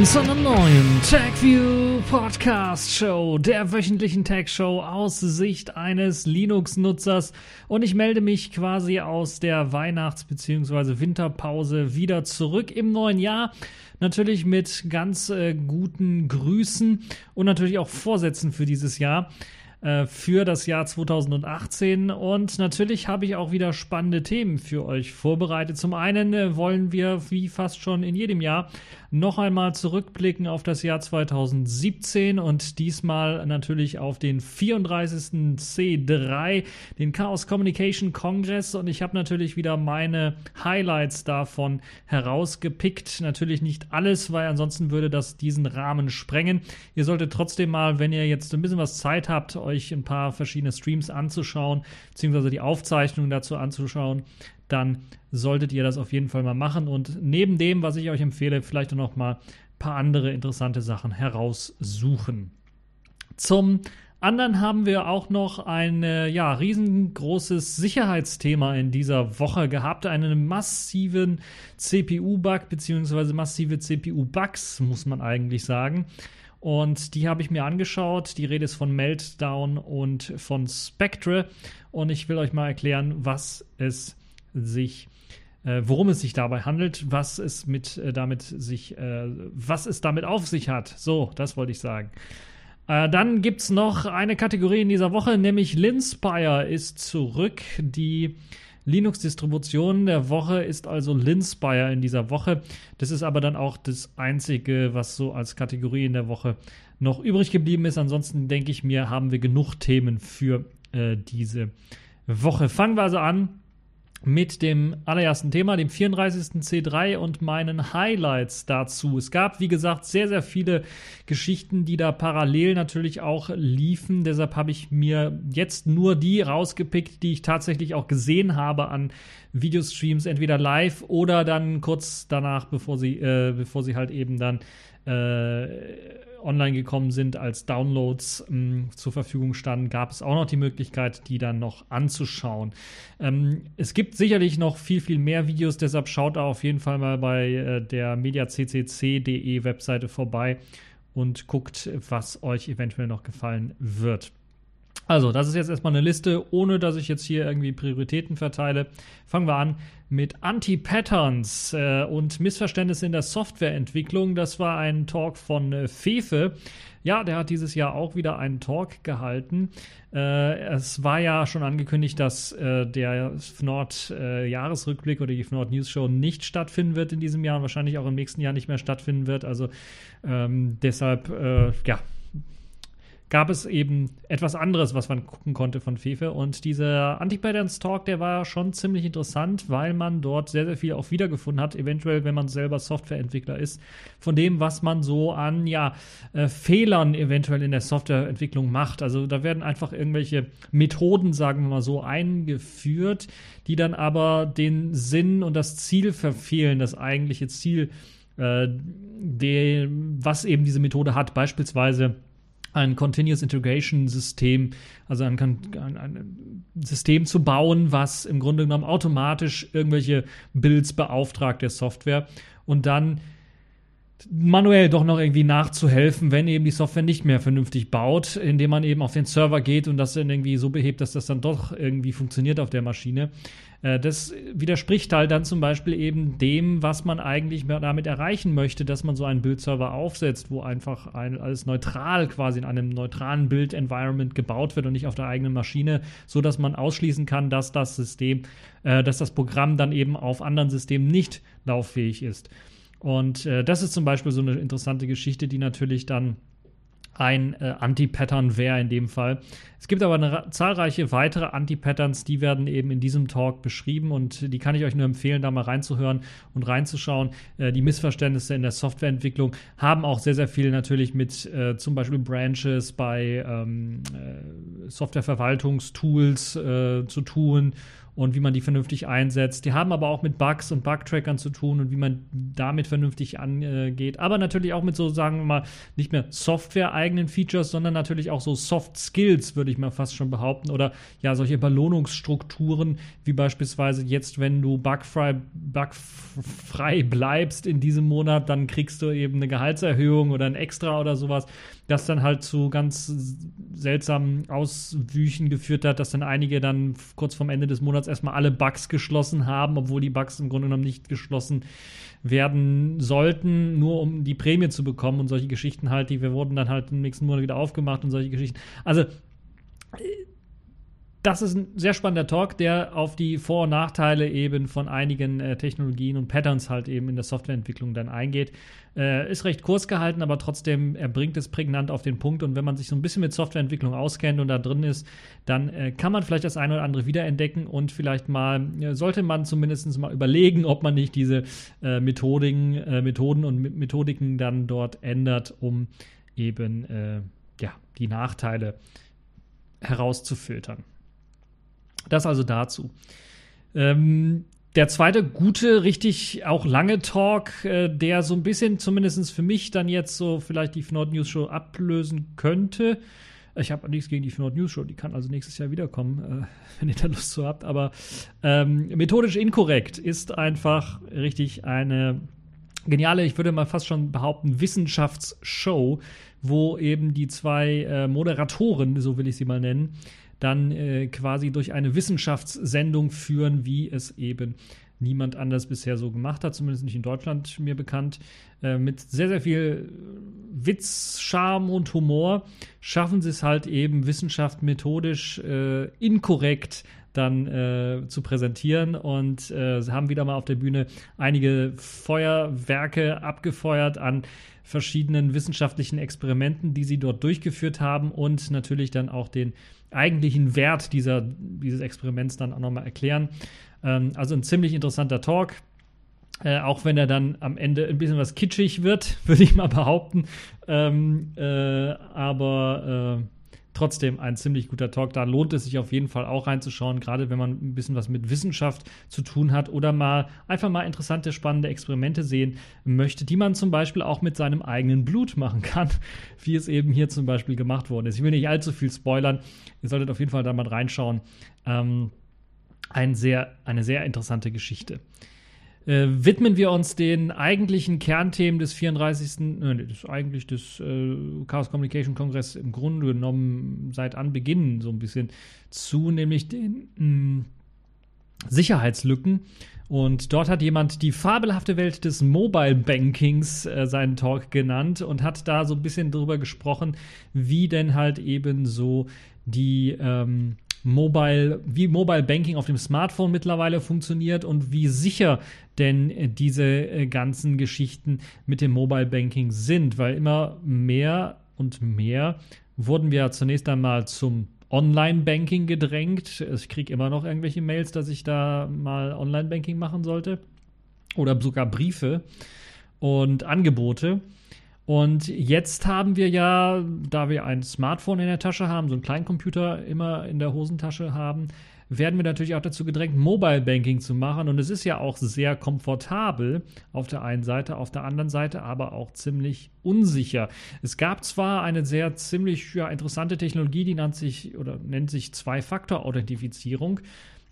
willkommen zu einer neuen TechView Podcast Show, der wöchentlichen Tech Show aus Sicht eines Linux-Nutzers. Und ich melde mich quasi aus der Weihnachts- bzw. Winterpause wieder zurück im neuen Jahr. Natürlich mit ganz guten Grüßen und natürlich auch Vorsätzen für dieses Jahr. Für das Jahr 2018 und natürlich habe ich auch wieder spannende Themen für euch vorbereitet. Zum einen wollen wir, wie fast schon in jedem Jahr, noch einmal zurückblicken auf das Jahr 2017 und diesmal natürlich auf den 34. C3, den Chaos Communication Congress, und ich habe natürlich wieder meine Highlights davon herausgepickt. Natürlich nicht alles, weil ansonsten würde das diesen Rahmen sprengen. Ihr solltet trotzdem mal, wenn ihr jetzt ein bisschen was Zeit habt, euch ein paar verschiedene Streams anzuschauen, beziehungsweise die Aufzeichnung dazu anzuschauen, dann solltet ihr das auf jeden Fall mal machen. Und neben dem, was ich euch empfehle, vielleicht noch mal ein paar andere interessante Sachen heraussuchen. Zum anderen haben wir auch noch ein riesengroßes Sicherheitsthema in dieser Woche gehabt. Einen massiven CPU-Bug, beziehungsweise massive CPU-Bugs, muss man eigentlich sagen. Und die habe ich mir angeschaut. Die Rede ist von Meltdown und von Spectre. Und ich will euch mal erklären, worum es sich dabei handelt, was es damit auf sich hat. So, das wollte ich sagen. Dann gibt es noch eine Kategorie in dieser Woche, nämlich Linspire ist zurück. Die Linux-Distribution der Woche ist also Linspire in dieser Woche. Das ist aber dann auch das Einzige, was so als Kategorie in der Woche noch übrig geblieben ist. Ansonsten denke ich mir, haben wir genug Themen für diese Woche. Fangen wir also an mit dem allerersten Thema, dem 34. C3 und meinen Highlights dazu. Es gab, wie gesagt, sehr, sehr viele Geschichten, die da parallel natürlich auch liefen. Deshalb habe ich mir jetzt nur die rausgepickt, die ich tatsächlich auch gesehen habe an Videostreams, entweder live oder dann kurz danach, bevor sie halt eben dann online gekommen sind, als Downloads zur Verfügung standen, gab es auch noch die Möglichkeit, die dann noch anzuschauen. Es gibt sicherlich noch viel, viel mehr Videos, deshalb schaut da auf jeden Fall mal bei der media.ccc.de Webseite vorbei und guckt, was euch eventuell noch gefallen wird. Also, das ist jetzt erstmal eine Liste, ohne dass ich jetzt hier irgendwie Prioritäten verteile. Fangen wir an mit Anti-Patterns und Missverständnisse in der Softwareentwicklung. Das war ein Talk von Fefe. Ja, der hat dieses Jahr auch wieder einen Talk gehalten. Es war ja schon angekündigt, dass der Fnord Jahresrückblick oder die Fnord News Show nicht stattfinden wird in diesem Jahr und wahrscheinlich auch im nächsten Jahr nicht mehr stattfinden wird. Also deshalb gab es eben etwas anderes, was man gucken konnte von Fefe. Und dieser Anti-Patterns-Talk, der war schon ziemlich interessant, weil man dort sehr, sehr viel auch wiedergefunden hat, eventuell, wenn man selber Softwareentwickler ist, von dem, was man so an Fehlern eventuell in der Softwareentwicklung macht. Also da werden einfach irgendwelche Methoden, sagen wir mal so, eingeführt, die dann aber den Sinn und das Ziel verfehlen, das eigentliche Ziel, was eben diese Methode hat, beispielsweise ein Continuous Integration System, also ein System zu bauen, was im Grunde genommen automatisch irgendwelche Builds beauftragt der Software und dann manuell doch noch irgendwie nachzuhelfen, wenn eben die Software nicht mehr vernünftig baut, indem man eben auf den Server geht und das dann irgendwie so behebt, dass das dann doch irgendwie funktioniert auf der Maschine. Das widerspricht halt dann zum Beispiel eben dem, was man eigentlich damit erreichen möchte, dass man so einen Build-Server aufsetzt, wo einfach alles neutral quasi in einem neutralen Build-Environment gebaut wird und nicht auf der eigenen Maschine, so dass man ausschließen kann, dass das Programm dann eben auf anderen Systemen nicht lauffähig ist. Und das ist zum Beispiel so eine interessante Geschichte, die natürlich dann ein Anti-Pattern wäre in dem Fall. Es gibt aber zahlreiche weitere Anti-Patterns, die werden eben in diesem Talk beschrieben und die kann ich euch nur empfehlen, da mal reinzuhören und reinzuschauen. Die Missverständnisse in der Softwareentwicklung haben auch sehr, sehr viel natürlich mit zum Beispiel Branches bei Softwareverwaltungstools zu tun und wie man die vernünftig einsetzt. Die haben aber auch mit Bugs und Bug-Trackern zu tun und wie man damit vernünftig angeht. Aber natürlich auch mit so, sagen wir mal, nicht mehr Software-eigenen Features, sondern natürlich auch so Soft-Skills, würde ich mal fast schon behaupten. Oder ja, solche Belohnungsstrukturen, wie beispielsweise jetzt, wenn du bugfrei bleibst in diesem Monat, dann kriegst du eben eine Gehaltserhöhung oder ein Extra oder sowas, das dann halt zu ganz seltsamen Auswüchen geführt hat, dass dann einige dann kurz vorm Ende des Monats erstmal alle Bugs geschlossen haben, obwohl die Bugs im Grunde genommen nicht geschlossen werden sollten, nur um die Prämie zu bekommen und solche Geschichten halt, die wir wurden dann halt im nächsten Monat wieder aufgemacht und solche Geschichten. Also das ist ein sehr spannender Talk, der auf die Vor- und Nachteile eben von einigen Technologien und Patterns halt eben in der Softwareentwicklung dann eingeht. Ist recht kurz gehalten, aber trotzdem, er bringt es prägnant auf den Punkt. Und wenn man sich so ein bisschen mit Softwareentwicklung auskennt und da drin ist, dann kann man vielleicht das eine oder andere wiederentdecken und vielleicht mal, sollte man zumindest mal überlegen, ob man nicht diese Methoden und Methodiken dann dort ändert, um eben die Nachteile herauszufiltern. Das also dazu. Der zweite gute, richtig auch lange Talk, der so ein bisschen zumindest für mich dann jetzt so vielleicht die Fnord News Show ablösen könnte. Ich habe nichts gegen die Fnord News Show, die kann also nächstes Jahr wiederkommen, wenn ihr da Lust zu habt. Aber methodisch inkorrekt ist einfach richtig eine geniale, ich würde mal fast schon behaupten, Wissenschaftsshow, wo eben die zwei Moderatoren, so will ich sie mal nennen, dann quasi durch eine Wissenschaftssendung führen, wie es eben niemand anders bisher so gemacht hat, zumindest nicht in Deutschland mir bekannt. Mit sehr, sehr viel Witz, Charme und Humor schaffen sie es halt eben, Wissenschaft methodisch inkorrekt dann zu präsentieren, und sie haben wieder mal auf der Bühne einige Feuerwerke abgefeuert an verschiedenen wissenschaftlichen Experimenten, die sie dort durchgeführt haben, und natürlich dann auch den eigentlichen Wert dieses Experiments dann auch nochmal erklären. Also ein ziemlich interessanter Talk, auch wenn er dann am Ende ein bisschen was kitschig wird, würde ich mal behaupten, aber trotzdem ein ziemlich guter Talk. Da lohnt es sich auf jeden Fall auch reinzuschauen, gerade wenn man ein bisschen was mit Wissenschaft zu tun hat oder mal einfach mal interessante, spannende Experimente sehen möchte, die man zum Beispiel auch mit seinem eigenen Blut machen kann, wie es eben hier zum Beispiel gemacht worden ist. Ich will nicht allzu viel spoilern. Ihr solltet auf jeden Fall da mal reinschauen. Eine sehr interessante Geschichte. Widmen wir uns den eigentlichen Kernthemen des 34. Chaos Communication Congress im Grunde genommen seit Anbeginn so ein bisschen zu, nämlich den Sicherheitslücken. Und dort hat jemand die fabelhafte Welt des Mobile Bankings seinen Talk genannt und hat da so ein bisschen drüber gesprochen, wie denn halt eben so die wie Mobile Banking auf dem Smartphone mittlerweile funktioniert und wie sicher denn diese ganzen Geschichten mit dem Mobile Banking sind, weil immer mehr und mehr wurden wir zunächst einmal zum Online-Banking gedrängt. Ich kriege immer noch irgendwelche Mails, dass ich da mal Online-Banking machen sollte oder sogar Briefe und Angebote. Und jetzt haben wir ja, da wir ein Smartphone in der Tasche haben, so einen kleinen Computer immer in der Hosentasche haben, werden wir natürlich auch dazu gedrängt, Mobile Banking zu machen. Und es ist ja auch sehr komfortabel auf der einen Seite, auf der anderen Seite aber auch ziemlich unsicher. Es gab zwar eine interessante Technologie, die nennt sich Zwei-Faktor-Authentifizierung.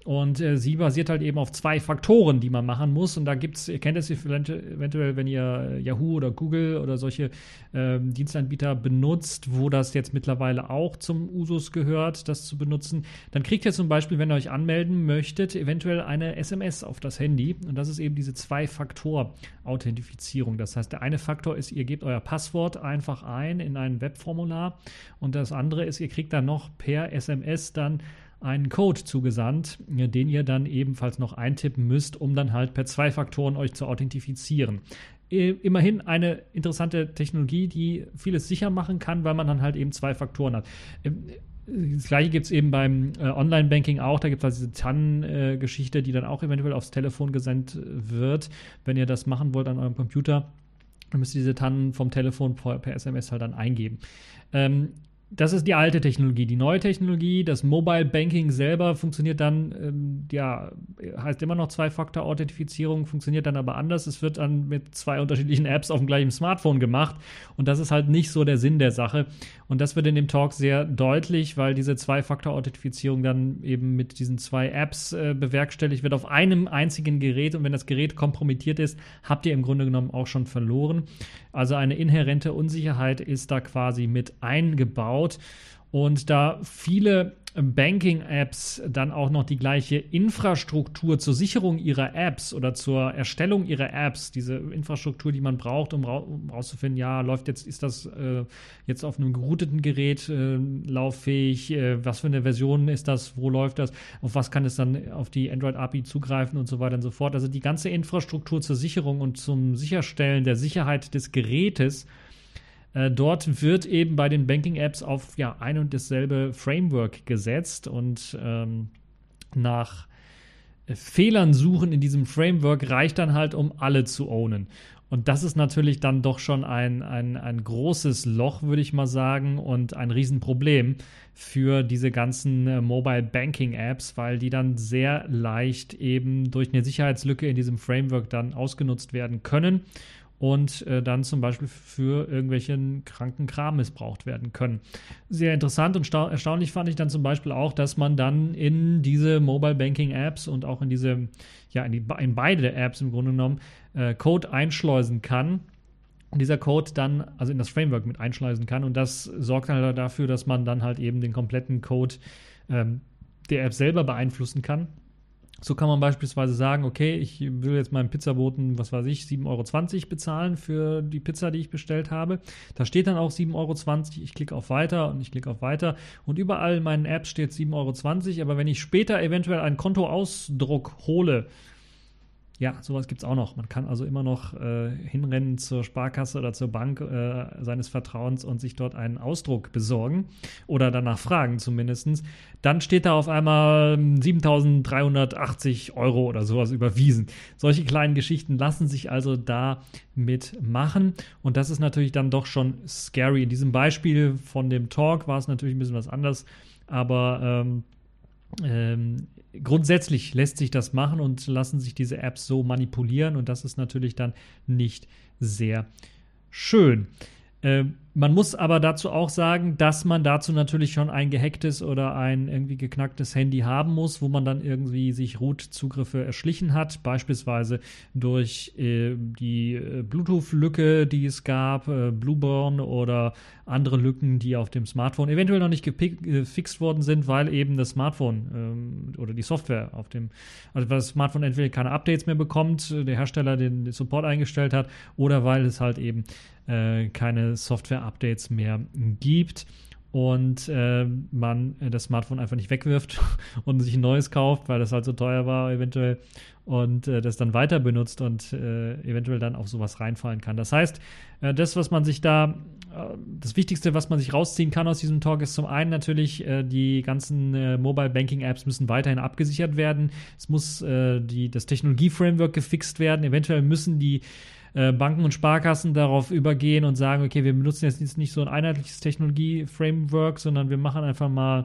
Und sie basiert halt eben auf zwei Faktoren, die man machen muss. Und da ihr kennt es eventuell, wenn ihr Yahoo oder Google oder solche Dienstanbieter benutzt, wo das jetzt mittlerweile auch zum Usus gehört, das zu benutzen. Dann kriegt ihr zum Beispiel, wenn ihr euch anmelden möchtet, eventuell eine SMS auf das Handy. Und das ist eben diese Zwei-Faktor-Authentifizierung. Das heißt, der eine Faktor ist, ihr gebt euer Passwort einfach ein in ein Webformular. Und das andere ist, ihr kriegt dann noch per SMS dann einen Code zugesandt, den ihr dann ebenfalls noch eintippen müsst, um dann halt per zwei Faktoren euch zu authentifizieren. Immerhin eine interessante Technologie, die vieles sicher machen kann, weil man dann halt eben zwei Faktoren hat. Das Gleiche gibt es eben beim Online-Banking auch. Da gibt es halt diese TAN-Geschichte, die dann auch eventuell aufs Telefon gesendet wird, wenn ihr das machen wollt an eurem Computer. Dann müsst ihr diese TAN vom Telefon per SMS halt dann eingeben. Das ist die alte Technologie. Die neue Technologie, das Mobile Banking selber funktioniert dann, heißt immer noch Zwei-Faktor-Authentifizierung, funktioniert dann aber anders. Es wird dann mit zwei unterschiedlichen Apps auf dem gleichen Smartphone gemacht und das ist halt nicht so der Sinn der Sache. Und das wird in dem Talk sehr deutlich, weil diese Zwei-Faktor-Authentifizierung dann eben mit diesen zwei Apps bewerkstelligt wird auf einem einzigen Gerät und wenn das Gerät kompromittiert ist, habt ihr im Grunde genommen auch schon verloren. Also eine inhärente Unsicherheit ist da quasi mit eingebaut. Und da viele Banking-Apps dann auch noch die gleiche Infrastruktur zur Sicherung ihrer Apps oder zur Erstellung ihrer Apps, diese Infrastruktur, die man braucht, um rauszufinden, ja, läuft jetzt, ist das jetzt auf einem gerouteten Gerät lauffähig, was für eine Version ist das, wo läuft das, auf was kann es dann auf die Android-API zugreifen und so weiter und so fort. Also die ganze Infrastruktur zur Sicherung und zum Sicherstellen der Sicherheit des Gerätes, dort wird eben bei den Banking-Apps auf ja, ein und dasselbe Framework gesetzt und nach Fehlern suchen in diesem Framework reicht dann halt, um alle zu ownen. Und das ist natürlich dann doch schon ein großes Loch, würde ich mal sagen, und ein Riesenproblem für diese ganzen Mobile Banking Apps, weil die dann sehr leicht eben durch eine Sicherheitslücke in diesem Framework dann ausgenutzt werden können. Und dann zum Beispiel für irgendwelchen kranken Kram missbraucht werden können. Sehr interessant und erstaunlich fand ich dann zum Beispiel auch, dass man dann in diese Mobile Banking Apps und auch in diese, ja, in beide Apps im Grunde genommen Code einschleusen kann. Und dieser Code dann, also in das Framework mit einschleusen kann. Und das sorgt dann halt dafür, dass man dann halt eben den kompletten Code der App selber beeinflussen kann. So kann man beispielsweise sagen, okay, ich will jetzt meinem Pizzaboten, 7,20 € bezahlen für die Pizza, die ich bestellt habe. Da steht dann auch 7,20 €, ich klicke auf Weiter und ich klicke auf Weiter. Und überall in meinen Apps steht 7,20 €, aber wenn ich später eventuell einen Kontoausdruck hole, ja, sowas gibt es auch noch. Man kann also immer noch hinrennen zur Sparkasse oder zur Bank seines Vertrauens und sich dort einen Ausdruck besorgen oder danach fragen zumindest. Dann steht da auf einmal 7.380 € oder sowas überwiesen. Solche kleinen Geschichten lassen sich also da mitmachen und das ist natürlich dann doch schon scary. In diesem Beispiel von dem Talk war es natürlich ein bisschen was anders, aber grundsätzlich lässt sich das machen und lassen sich diese Apps so manipulieren und das ist natürlich dann nicht sehr schön. Man muss aber dazu auch sagen, dass man dazu natürlich schon ein gehacktes oder ein irgendwie geknacktes Handy haben muss, wo man dann irgendwie sich Root-Zugriffe erschlichen hat, beispielsweise durch die Bluetooth-Lücke, die es gab, Blueburn oder andere Lücken, die auf dem Smartphone eventuell noch nicht gefixt worden sind, weil eben das Smartphone oder die Software auf dem, also weil das Smartphone entweder keine Updates mehr bekommt, der Hersteller den Support eingestellt hat oder weil es halt eben keine Software-Updates mehr gibt und man das Smartphone einfach nicht wegwirft und sich ein neues kauft, weil das halt so teuer war eventuell und das dann weiter benutzt und eventuell dann auf sowas reinfallen kann. Das heißt, das Wichtigste, was man sich rausziehen kann aus diesem Talk, ist zum einen natürlich, die ganzen Mobile Banking Apps müssen weiterhin abgesichert werden. Es muss das Technologie-Framework gefixt werden. Eventuell müssen die Banken und Sparkassen darauf übergehen und sagen, okay, wir benutzen jetzt nicht so ein einheitliches Technologie-Framework, sondern wir machen einfach mal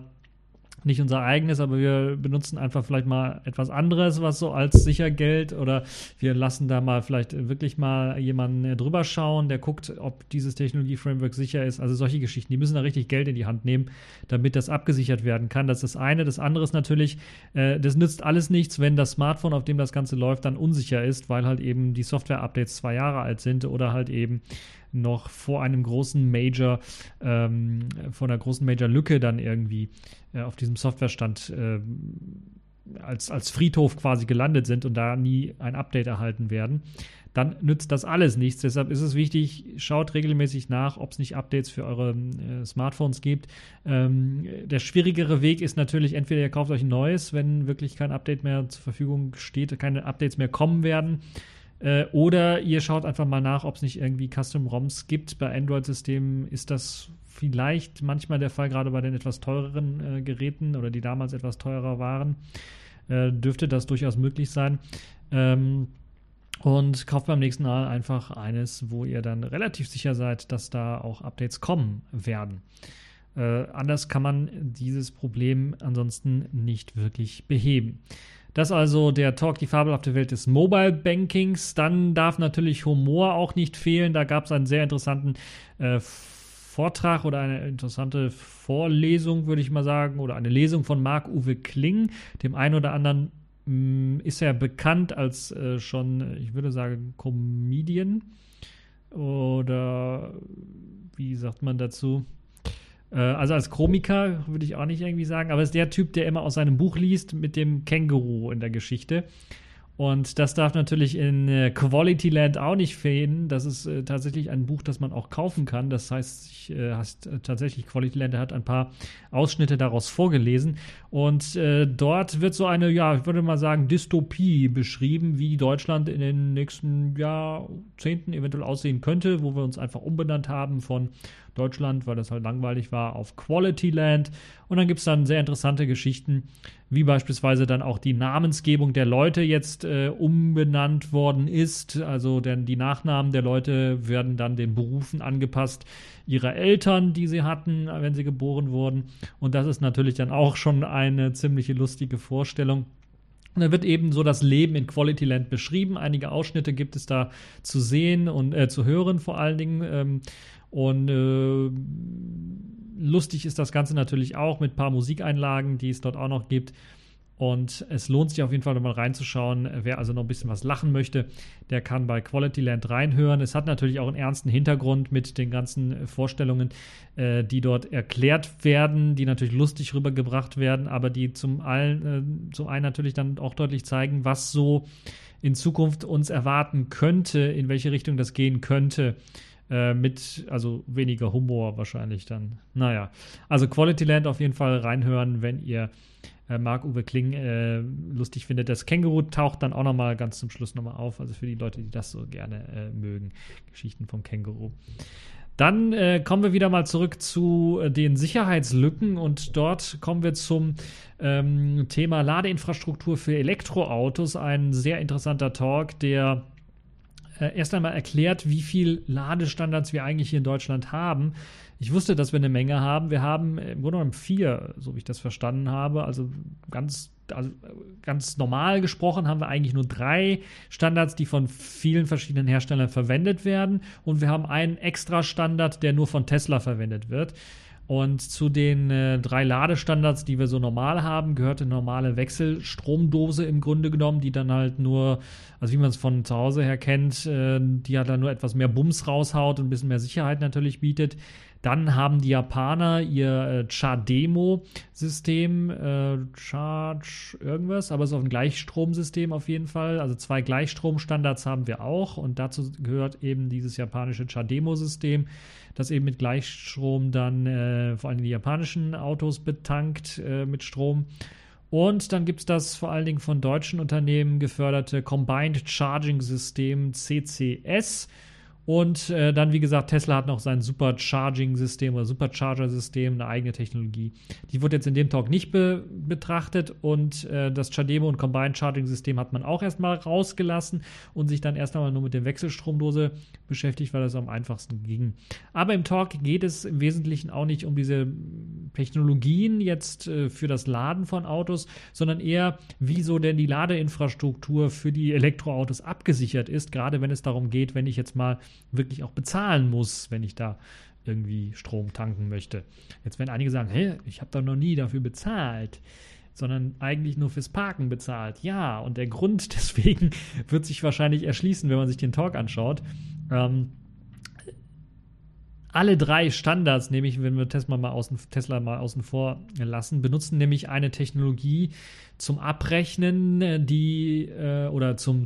nicht unser eigenes, aber wir benutzen einfach vielleicht mal etwas anderes, was so als sicher gilt oder wir lassen da mal vielleicht wirklich mal jemanden drüber schauen, der guckt, ob dieses Technologie-Framework sicher ist. Also solche Geschichten, die müssen da richtig Geld in die Hand nehmen, damit das abgesichert werden kann. Das ist das eine. Das andere ist natürlich, das nützt alles nichts, wenn das Smartphone, auf dem das Ganze läuft, dann unsicher ist, weil halt eben die Software-Updates 2 Jahre alt sind oder halt eben noch vor einem großen Major, vor einer großen Major-Lücke dann irgendwie auf diesem Softwarestand als Friedhof quasi gelandet sind und da nie ein Update erhalten werden, dann nützt das alles nichts. Deshalb ist es wichtig, schaut regelmäßig nach, ob es nicht Updates für eure Smartphones gibt. Der schwierigere Weg ist natürlich, entweder ihr kauft euch ein neues, wenn wirklich kein Update mehr zur Verfügung steht, keine Updates mehr kommen werden, oder ihr schaut einfach mal nach, ob es nicht irgendwie Custom-ROMs gibt. Bei Android-Systemen ist das vielleicht manchmal der Fall, gerade bei den etwas teureren Geräten oder die damals etwas teurer waren, dürfte das durchaus möglich sein. Und kauft beim nächsten Mal einfach eines, wo ihr dann relativ sicher seid, dass da auch Updates kommen werden. Anders kann man dieses Problem ansonsten nicht wirklich beheben. Das also der Talk, die fabelhafte Welt des Mobile Bankings. Dann darf natürlich Humor auch nicht fehlen. Da gab es einen sehr interessanten Vortrag oder eine interessante Vorlesung, würde ich mal sagen, oder eine Lesung von Marc-Uwe Kling. Dem einen oder anderen ist er bekannt als schon, ich würde sagen, Comedian oder wie sagt man dazu? Also als Komiker würde ich auch nicht irgendwie sagen, aber ist der Typ, der immer aus seinem Buch liest mit dem Känguru in der Geschichte. Und das darf natürlich in Quality Land auch nicht fehlen. Das ist tatsächlich ein Buch, das man auch kaufen kann. Das heißt, tatsächlich Quality Land, der hat ein paar Ausschnitte daraus vorgelesen. Und dort wird so eine, ja, ich würde mal sagen, Dystopie beschrieben, wie Deutschland in den nächsten Jahrzehnten eventuell aussehen könnte, wo wir uns einfach umbenannt haben von Deutschland, weil das halt langweilig war, auf Quality Land. Und dann gibt es dann sehr interessante Geschichten, wie beispielsweise dann auch die Namensgebung der Leute jetzt umbenannt worden ist. Also denn die Nachnamen der Leute werden dann den Berufen angepasst ihrer Eltern, die sie hatten, wenn sie geboren wurden. Und das ist natürlich dann auch schon eine ziemliche lustige Vorstellung. Und dann wird eben so das Leben in Quality Land beschrieben. Einige Ausschnitte gibt es da zu sehen und zu hören vor allen Dingen. Lustig ist das Ganze natürlich auch mit ein paar Musikeinlagen, die es dort auch noch gibt. Und es lohnt sich auf jeden Fall, mal reinzuschauen. Wer also noch ein bisschen was lachen möchte, der kann bei Quality Land reinhören. Es hat natürlich auch einen ernsten Hintergrund mit den ganzen Vorstellungen, die dort erklärt werden, die natürlich lustig rübergebracht werden, aber die zum einen natürlich dann auch deutlich zeigen, was so in Zukunft uns erwarten könnte, in welche Richtung das gehen könnte. Also weniger Humor wahrscheinlich dann. Naja, also Quality Land auf jeden Fall reinhören, wenn ihr Marc-Uwe Kling lustig findet. Das Känguru taucht dann auch nochmal ganz zum Schluss nochmal auf, also für die Leute, die das so gerne mögen, Geschichten vom Känguru. Dann kommen wir wieder mal zurück zu den Sicherheitslücken und dort kommen wir zum Thema Ladeinfrastruktur für Elektroautos. Ein sehr interessanter Talk, der erst einmal erklärt, wie viel Ladestandards wir eigentlich hier in Deutschland haben. Ich wusste, dass wir eine Menge haben. Wir haben im Grunde genommen 4, so wie ich das verstanden habe. Also ganz normal gesprochen haben wir eigentlich nur 3 Standards, die von vielen verschiedenen Herstellern verwendet werden. Und wir haben einen extra Standard, der nur von Tesla verwendet wird. Und zu den 3 Ladestandards, die wir so normal haben, gehört eine normale Wechselstromdose im Grunde genommen, die dann halt nur, also wie man es von zu Hause her kennt, die halt dann nur etwas mehr Bums raushaut und ein bisschen mehr Sicherheit natürlich bietet. Dann haben die Japaner ihr CHAdeMO-System, Charge irgendwas, aber es ist auf ein Gleichstromsystem auf jeden Fall. Also 2 Gleichstromstandards haben wir auch und dazu gehört eben dieses japanische CHAdeMO-System, das eben mit Gleichstrom dann vor allem die japanischen Autos betankt mit Strom. Und dann gibt es das vor allen Dingen von deutschen Unternehmen geförderte Combined Charging System CCS. Und dann, wie gesagt, Tesla hat noch sein Supercharging-System oder Supercharger-System, eine eigene Technologie. Die wird jetzt in dem Talk nicht betrachtet und das CHAdeMO und Combined Charging-System hat man auch erstmal rausgelassen und sich dann erst einmal nur mit der Wechselstromdose beschäftigt, weil das am einfachsten ging. Aber im Talk geht es im Wesentlichen auch nicht um diese Technologien jetzt für das Laden von Autos, sondern eher, wieso denn die Ladeinfrastruktur für die Elektroautos abgesichert ist, gerade wenn es darum geht, wenn ich jetzt mal wirklich auch bezahlen muss, wenn ich da irgendwie Strom tanken möchte. Jetzt werden einige sagen, ich habe da noch nie dafür bezahlt, sondern eigentlich nur fürs Parken bezahlt. Ja, und der Grund deswegen wird sich wahrscheinlich erschließen, wenn man sich den Talk anschaut. Alle 3 Standards, nämlich wenn wir Tesla mal außen vor lassen, benutzen nämlich eine Technologie zum Abrechnen, die oder zur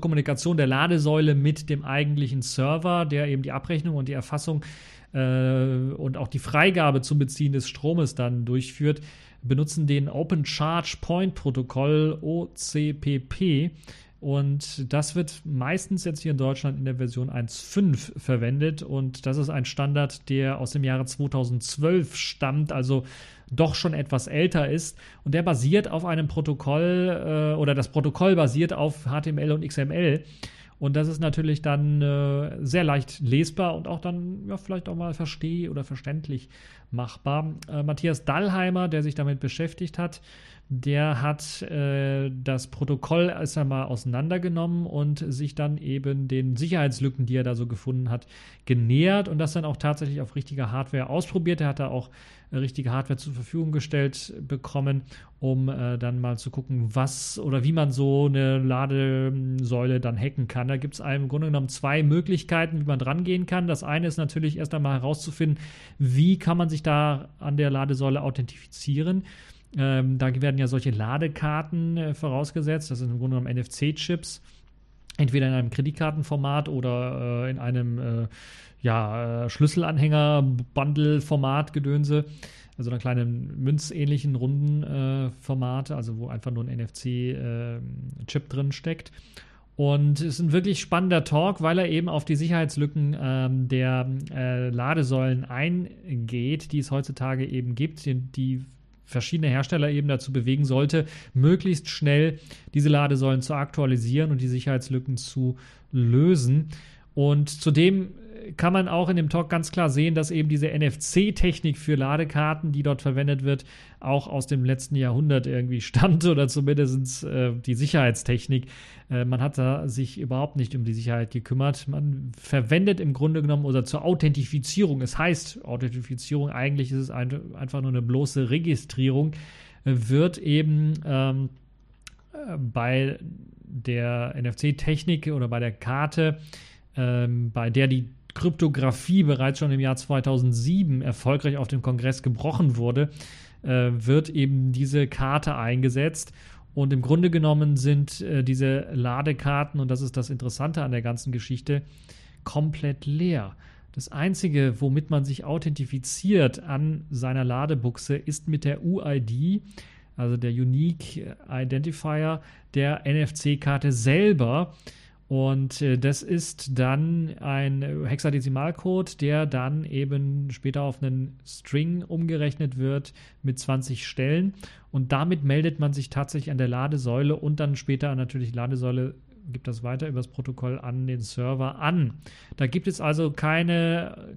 Kommunikation der Ladesäule mit dem eigentlichen Server, der eben die Abrechnung und die Erfassung und auch die Freigabe zum Beziehen des Stromes dann durchführt, benutzen den Open Charge Point Protokoll OCPP. Und das wird meistens jetzt hier in Deutschland in der Version 1.5 verwendet und das ist ein Standard, der aus dem Jahre 2012 stammt, also doch schon etwas älter ist und der basiert auf einem Protokoll oder das Protokoll basiert auf HTML und XML Und das ist natürlich dann sehr leicht lesbar und auch dann ja, vielleicht auch mal verständlich machbar. Matthias Dallheimer, der sich damit beschäftigt hat, der hat das Protokoll erst einmal auseinandergenommen und sich dann eben den Sicherheitslücken, die er da so gefunden hat, genähert und das dann auch tatsächlich auf richtiger Hardware ausprobiert. Er hat da auch richtige Hardware zur Verfügung gestellt bekommen, um dann mal zu gucken, was oder wie man so eine Ladesäule dann hacken kann. Da gibt es im Grunde genommen zwei Möglichkeiten, wie man dran gehen kann. Das eine ist natürlich erst einmal herauszufinden, wie kann man sich da an der Ladesäule authentifizieren. Da werden ja solche Ladekarten vorausgesetzt, das sind im Grunde genommen NFC-Chips, entweder in einem Kreditkartenformat oder in einem Schlüsselanhänger-Bundle-Format-Gedönse, also einer kleinen münzähnlichen runden Formate, also wo einfach nur ein NFC-Chip drin steckt. Und es ist ein wirklich spannender Talk, weil er eben auf die Sicherheitslücken der Ladesäulen eingeht, die es heutzutage eben gibt, die verschiedene Hersteller eben dazu bewegen sollte, möglichst schnell diese Ladesäulen zu aktualisieren und die Sicherheitslücken zu lösen. Und zudem kann man auch in dem Talk ganz klar sehen, dass eben diese NFC-Technik für Ladekarten, die dort verwendet wird, auch aus dem letzten Jahrhundert irgendwie stammt oder zumindest die Sicherheitstechnik. Man hat da sich überhaupt nicht um die Sicherheit gekümmert. Man verwendet im Grunde genommen oder zur Authentifizierung, es heißt Authentifizierung, eigentlich ist es einfach nur eine bloße Registrierung, wird eben bei der NFC-Technik oder bei der Karte, bei der die Kryptographie bereits schon im Jahr 2007 erfolgreich auf dem Kongress gebrochen wurde, wird eben diese Karte eingesetzt. Und im Grunde genommen sind diese Ladekarten, und das ist das Interessante an der ganzen Geschichte, komplett leer. Das Einzige, womit man sich authentifiziert an seiner Ladebuchse, ist mit der UID, also der Unique Identifier der NFC-Karte selber. Und das ist dann ein Hexadezimalcode, der dann eben später auf einen String umgerechnet wird mit 20 Stellen. Und damit meldet man sich tatsächlich an der Ladesäule und dann später natürlich Ladesäule gibt das weiter über das Protokoll an den Server an. Da gibt es also kein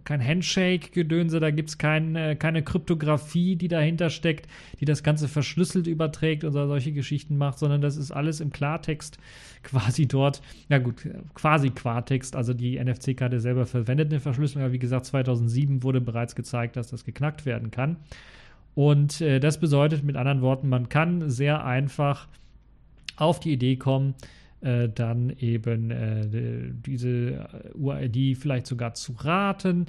Handshake-Gedönse, da gibt es keine Kryptographie, die dahinter steckt, die das Ganze verschlüsselt überträgt oder solche Geschichten macht, sondern das ist alles im Klartext quasi dort, ja gut, quasi Klartext, also die NFC-Karte selber verwendet eine Verschlüsselung, aber wie gesagt, 2007 wurde bereits gezeigt, dass das geknackt werden kann. Und das bedeutet mit anderen Worten, man kann sehr einfach auf die Idee kommen, dann eben diese UID vielleicht sogar zu raten.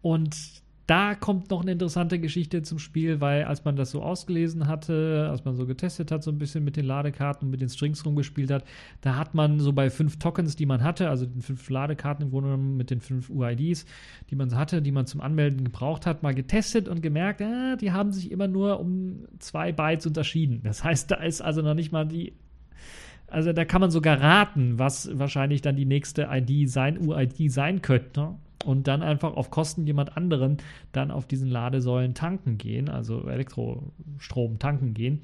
Und da kommt noch eine interessante Geschichte zum Spiel, weil als man das so ausgelesen hatte, als man so getestet hat, so ein bisschen mit den Ladekarten und mit den Strings rumgespielt hat, da hat man so bei 5 Tokens, die man hatte, also den 5 Ladekarten im Grunde genommen mit den 5 UIDs, die man hatte, die man zum Anmelden gebraucht hat, mal getestet und gemerkt, die haben sich immer nur um 2 Bytes unterschieden. Das heißt, da ist also noch nicht mal die... Also da kann man sogar raten, was wahrscheinlich dann die nächste UID sein könnte, ne? Und dann einfach auf Kosten jemand anderen dann auf diesen Ladesäulen tanken gehen, also Elektrostrom tanken gehen.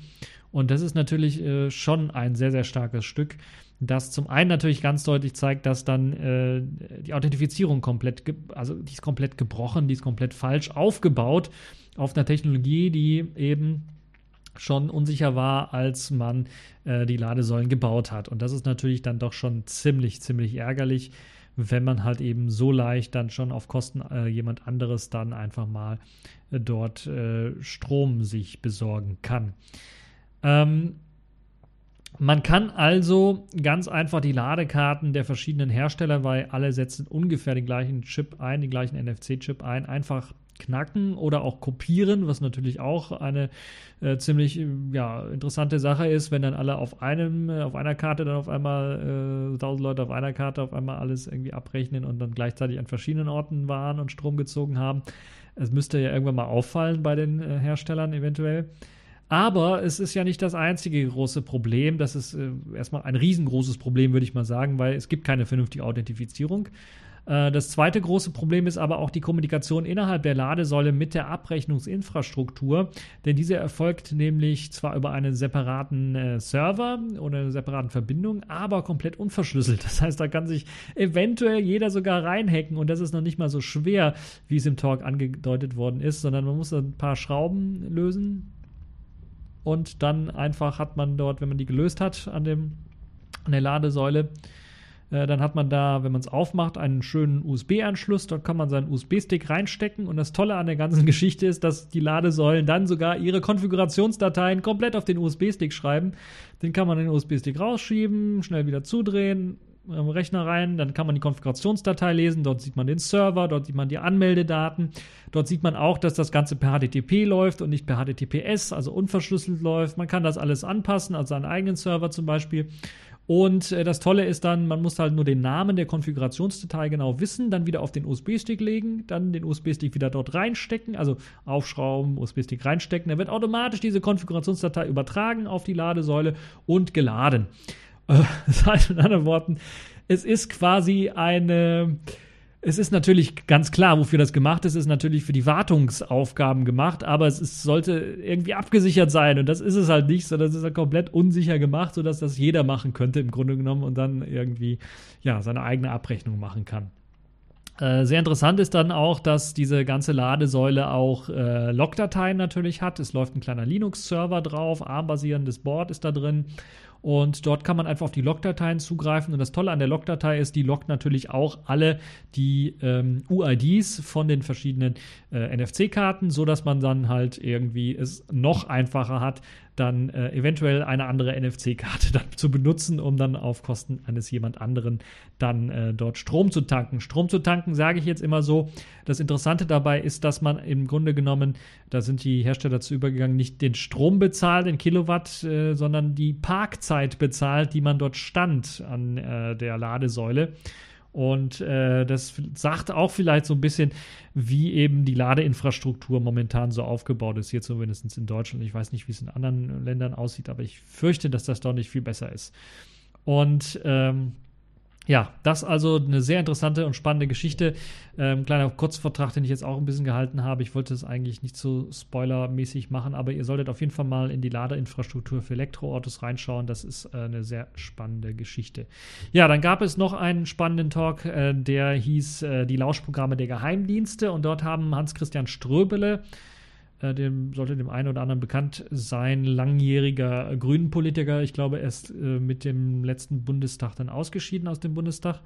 Und das ist natürlich schon ein sehr, sehr starkes Stück, das zum einen natürlich ganz deutlich zeigt, dass dann die Authentifizierung komplett, die ist komplett gebrochen, die ist komplett falsch aufgebaut auf einer Technologie, die eben schon unsicher war, als man die Ladesäulen gebaut hat. Und das ist natürlich dann doch schon ziemlich, ziemlich ärgerlich, wenn man halt eben so leicht dann schon auf Kosten jemand anderes dann einfach mal dort Strom sich besorgen kann. Man kann also ganz einfach die Ladekarten der verschiedenen Hersteller, weil alle setzen ungefähr den gleichen Chip ein, den gleichen NFC-Chip ein, einfach knacken oder auch kopieren, was natürlich auch eine ziemlich interessante Sache ist, wenn dann alle auf einer Karte dann auf einmal 1000 Leute auf einer Karte auf einmal alles irgendwie abrechnen und dann gleichzeitig an verschiedenen Orten waren und Strom gezogen haben. Es müsste ja irgendwann mal auffallen bei den Herstellern eventuell. Aber es ist ja nicht das einzige große Problem. Das ist erstmal ein riesengroßes Problem, würde ich mal sagen, weil es gibt keine vernünftige Authentifizierung. Das zweite große Problem ist aber auch die Kommunikation innerhalb der Ladesäule mit der Abrechnungsinfrastruktur, denn diese erfolgt nämlich zwar über einen separaten Server oder eine separaten Verbindung, aber komplett unverschlüsselt. Das heißt, da kann sich eventuell jeder sogar reinhacken und das ist noch nicht mal so schwer, wie es im Talk angedeutet worden ist, sondern man muss ein paar Schrauben lösen und dann einfach hat man dort, wenn man die gelöst hat an der Ladesäule, dann hat man da, wenn man es aufmacht, einen schönen USB-Anschluss. Dort kann man seinen USB-Stick reinstecken. Und das Tolle an der ganzen Geschichte ist, dass die Ladesäulen dann sogar ihre Konfigurationsdateien komplett auf den USB-Stick schreiben. Den kann man in den USB-Stick rausschieben, schnell wieder zudrehen, im Rechner rein. Dann kann man die Konfigurationsdatei lesen. Dort sieht man den Server, dort sieht man die Anmeldedaten. Dort sieht man auch, dass das Ganze per HTTP läuft und nicht per HTTPS, also unverschlüsselt läuft. Man kann das alles anpassen, also seinen eigenen Server zum Beispiel. Und das Tolle ist dann, man muss halt nur den Namen der Konfigurationsdatei genau wissen, dann wieder auf den USB-Stick legen, dann den USB-Stick wieder dort reinstecken, also aufschrauben, USB-Stick reinstecken. Dann wird automatisch diese Konfigurationsdatei übertragen auf die Ladesäule und geladen. Das heißt in anderen Worten, es ist quasi eine... Es ist natürlich ganz klar, wofür das gemacht ist natürlich für die Wartungsaufgaben gemacht, aber sollte irgendwie abgesichert sein und das ist es halt nicht, sondern es ist halt komplett unsicher gemacht, sodass das jeder machen könnte im Grunde genommen und dann irgendwie ja, seine eigene Abrechnung machen kann. Sehr interessant ist dann auch, dass diese ganze Ladesäule auch Logdateien natürlich hat. Es läuft ein kleiner Linux-Server drauf, ARM-basierendes Board ist da drin. Und dort kann man einfach auf die Logdateien zugreifen. Und das Tolle an der Logdatei ist, die loggt natürlich auch alle die UIDs von den verschiedenen NFC-Karten, sodass man dann halt irgendwie es noch einfacher hat, dann eventuell eine andere NFC-Karte dann zu benutzen, um dann auf Kosten eines jemand anderen dann dort Strom zu tanken. Strom zu tanken, sage ich jetzt immer so. Das Interessante dabei ist, dass man im Grunde genommen, da sind die Hersteller zu übergegangen, nicht den Strom bezahlt in Kilowatt, sondern die Parkzeit bezahlt, die man dort stand an der Ladesäule. Und das sagt auch vielleicht so ein bisschen, wie eben die Ladeinfrastruktur momentan so aufgebaut ist, hier zumindest in Deutschland. Ich weiß nicht, wie es in anderen Ländern aussieht, aber ich fürchte, dass das doch nicht viel besser ist. Und ja, das also eine sehr interessante und spannende Geschichte. Kleiner Kurzvortrag, den ich jetzt auch ein bisschen gehalten habe. Ich wollte es eigentlich nicht so spoilermäßig machen, aber ihr solltet auf jeden Fall mal in die Ladeinfrastruktur für Elektroautos reinschauen. Das ist eine sehr spannende Geschichte. Ja, dann gab es noch einen spannenden Talk, der hieß die Lauschprogramme der Geheimdienste. Und dort haben Hans-Christian Ströbele, dem sollte dem einen oder anderen bekannt sein, langjähriger Grünen-Politiker. Ich glaube, er ist mit dem letzten Bundestag dann ausgeschieden aus dem Bundestag.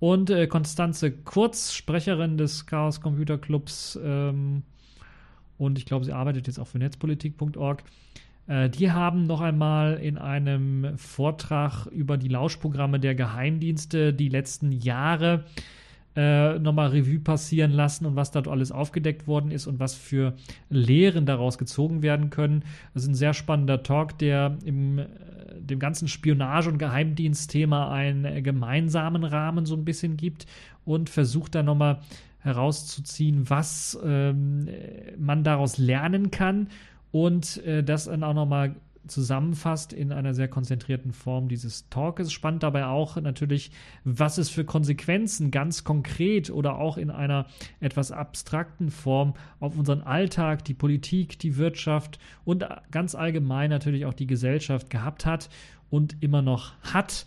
Und Konstanze Kurz, Sprecherin des Chaos Computer Clubs, und ich glaube, sie arbeitet jetzt auch für Netzpolitik.org. Die haben noch einmal in einem Vortrag über die Lauschprogramme der Geheimdienste die letzten Jahre nochmal Revue passieren lassen und was dort alles aufgedeckt worden ist und was für Lehren daraus gezogen werden können. Das ist ein sehr spannender Talk, der dem ganzen Spionage- und Geheimdienstthema einen gemeinsamen Rahmen so ein bisschen gibt und versucht dann nochmal herauszuziehen, was man daraus lernen kann und das dann auch nochmal zusammenfasst in einer sehr konzentrierten Form dieses Talkes. Spannend dabei auch natürlich, was es für Konsequenzen ganz konkret oder auch in einer etwas abstrakten Form auf unseren Alltag, die Politik, die Wirtschaft und ganz allgemein natürlich auch die Gesellschaft gehabt hat und immer noch hat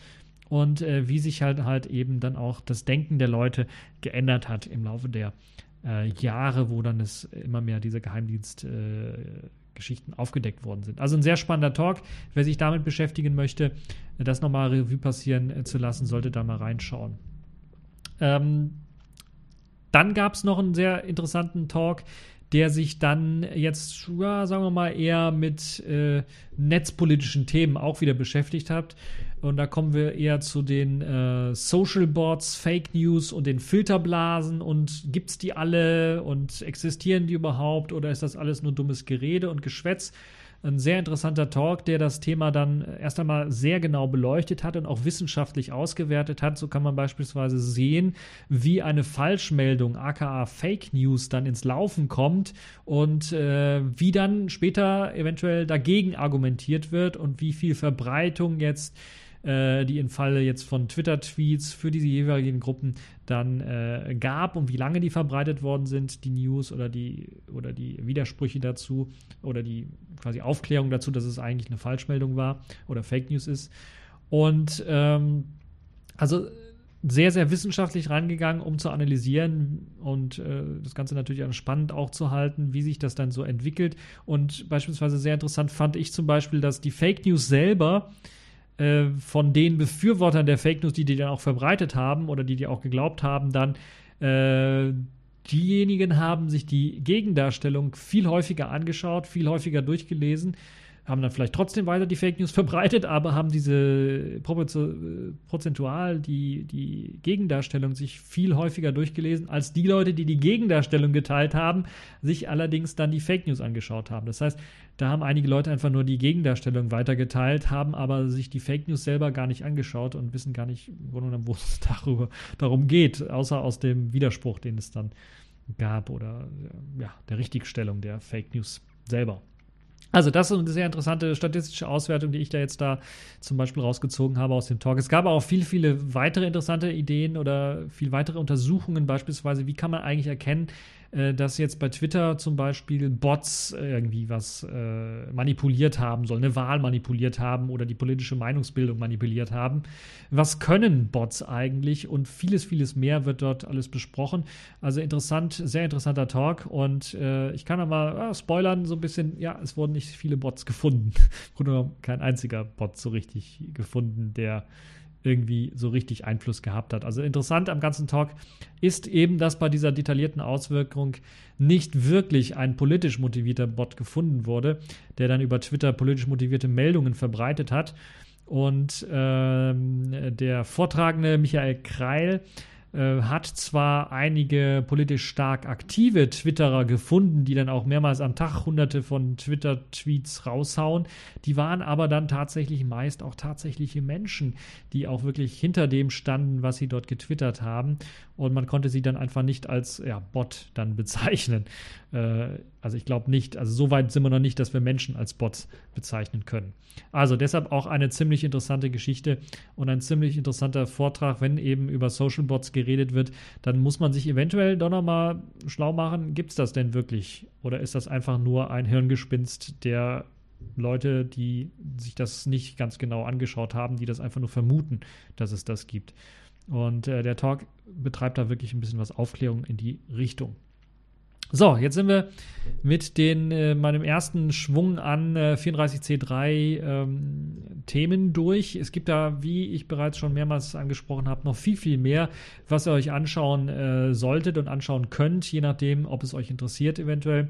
und wie sich halt eben dann auch das Denken der Leute geändert hat im Laufe der Jahre, wo dann es immer mehr diese Geheimdienstgeschichten aufgedeckt worden sind. Also ein sehr spannender Talk. Wer sich damit beschäftigen möchte, das nochmal Revue passieren zu lassen, sollte da mal reinschauen. Dann gab es noch einen sehr interessanten Talk, der sich dann jetzt, ja, sagen wir mal, eher mit netzpolitischen Themen auch wieder beschäftigt hat. Und da kommen wir eher zu den Social Bots, Fake News und den Filterblasen und gibt's die alle und existieren die überhaupt oder ist das alles nur dummes Gerede und Geschwätz? Ein sehr interessanter Talk, der das Thema dann erst einmal sehr genau beleuchtet hat und auch wissenschaftlich ausgewertet hat. So kann man beispielsweise sehen, wie eine Falschmeldung, aka Fake News, dann ins Laufen kommt und wie dann später eventuell dagegen argumentiert wird und wie viel Verbreitung jetzt die im Falle jetzt von Twitter-Tweets für diese jeweiligen Gruppen dann gab und wie lange die verbreitet worden sind, die News oder die Widersprüche dazu oder die quasi Aufklärung dazu, dass es eigentlich eine Falschmeldung war oder Fake News ist. Und also sehr, sehr wissenschaftlich rangegangen, um zu analysieren und das Ganze natürlich auch spannend auch zu halten, wie sich das dann so entwickelt. Und beispielsweise sehr interessant fand ich zum Beispiel, dass die Fake News selber von den Befürwortern der Fake News, die dann auch verbreitet haben oder die auch geglaubt haben, dann diejenigen haben sich die Gegendarstellung viel häufiger angeschaut, viel häufiger durchgelesen, haben dann vielleicht trotzdem weiter die Fake News verbreitet, aber haben diese prozentual die Gegendarstellung sich viel häufiger durchgelesen, als die Leute, die die Gegendarstellung geteilt haben, sich allerdings dann die Fake News angeschaut haben. Das heißt, da haben einige Leute einfach nur die Gegendarstellung weitergeteilt, haben aber sich die Fake News selber gar nicht angeschaut und wissen gar nicht, wo es darum geht, außer aus dem Widerspruch, den es dann gab oder ja, der Richtigstellung der Fake News selber. Also das ist eine sehr interessante statistische Auswertung, die ich da jetzt zum Beispiel rausgezogen habe aus dem Talk. Es gab auch viele weitere interessante Ideen oder viel weitere Untersuchungen beispielsweise. Wie kann man eigentlich erkennen, dass jetzt bei Twitter zum Beispiel Bots irgendwie was manipuliert haben sollen, eine Wahl manipuliert haben oder die politische Meinungsbildung manipuliert haben. Was können Bots eigentlich? Und vieles, vieles mehr wird dort alles besprochen. Also interessant, sehr interessanter Talk. Und ich kann aber spoilern so ein bisschen. Ja, es wurden nicht viele Bots gefunden. Kein einziger Bot so richtig gefunden, der irgendwie so richtig Einfluss gehabt hat. Also interessant am ganzen Talk ist eben, dass bei dieser detaillierten Auswirkung nicht wirklich ein politisch motivierter Bot gefunden wurde, der dann über Twitter politisch motivierte Meldungen verbreitet hat. Und der Vortragende Michael Kreil hat zwar einige politisch stark aktive Twitterer gefunden, die dann auch mehrmals am Tag hunderte von Twitter-Tweets raushauen. Die waren aber dann tatsächlich meist auch tatsächliche Menschen, die auch wirklich hinter dem standen, was sie dort getwittert haben. Und man konnte sie dann einfach nicht als Bot dann bezeichnen. Also ich glaube nicht, also so weit sind wir noch nicht, dass wir Menschen als Bots bezeichnen können. Also deshalb auch eine ziemlich interessante Geschichte und ein ziemlich interessanter Vortrag, wenn eben über Social Bots geredet wird, dann muss man sich eventuell doch nochmal schlau machen, gibt es das denn wirklich? Oder ist das einfach nur ein Hirngespinst der Leute, die sich das nicht ganz genau angeschaut haben, die das einfach nur vermuten, dass es das gibt? Und der Talk betreibt da wirklich ein bisschen was Aufklärung in die Richtung. So, jetzt sind wir mit meinem ersten Schwung an 34C3 Themen durch. Es gibt da, wie ich bereits schon mehrmals angesprochen habe, noch viel, viel mehr, was ihr euch anschauen solltet und anschauen könnt, je nachdem, ob es euch interessiert eventuell.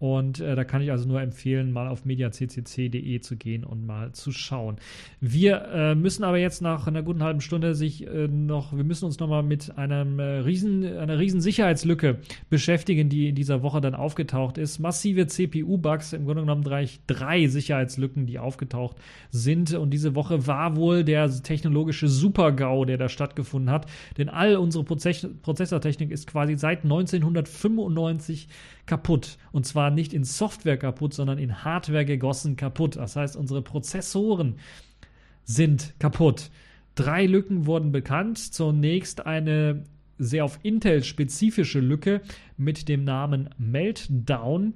Und da kann ich also nur empfehlen, mal auf media.ccc.de zu gehen und mal zu schauen. Wir müssen aber jetzt nach einer guten halben Stunde wir müssen uns nochmal mit einer riesen Sicherheitslücke beschäftigen, die in dieser Woche dann aufgetaucht ist. Massive CPU-Bugs, im Grunde genommen drei Sicherheitslücken, die aufgetaucht sind. Und diese Woche war wohl der technologische Super-GAU, der da stattgefunden hat. Denn all unsere Prozessortechnik ist quasi seit 1995 kaputt. Und zwar nicht in Software kaputt, sondern in Hardware gegossen kaputt. Das heißt, unsere Prozessoren sind kaputt. 3 Lücken wurden bekannt. Zunächst eine sehr auf Intel spezifische Lücke mit dem Namen Meltdown.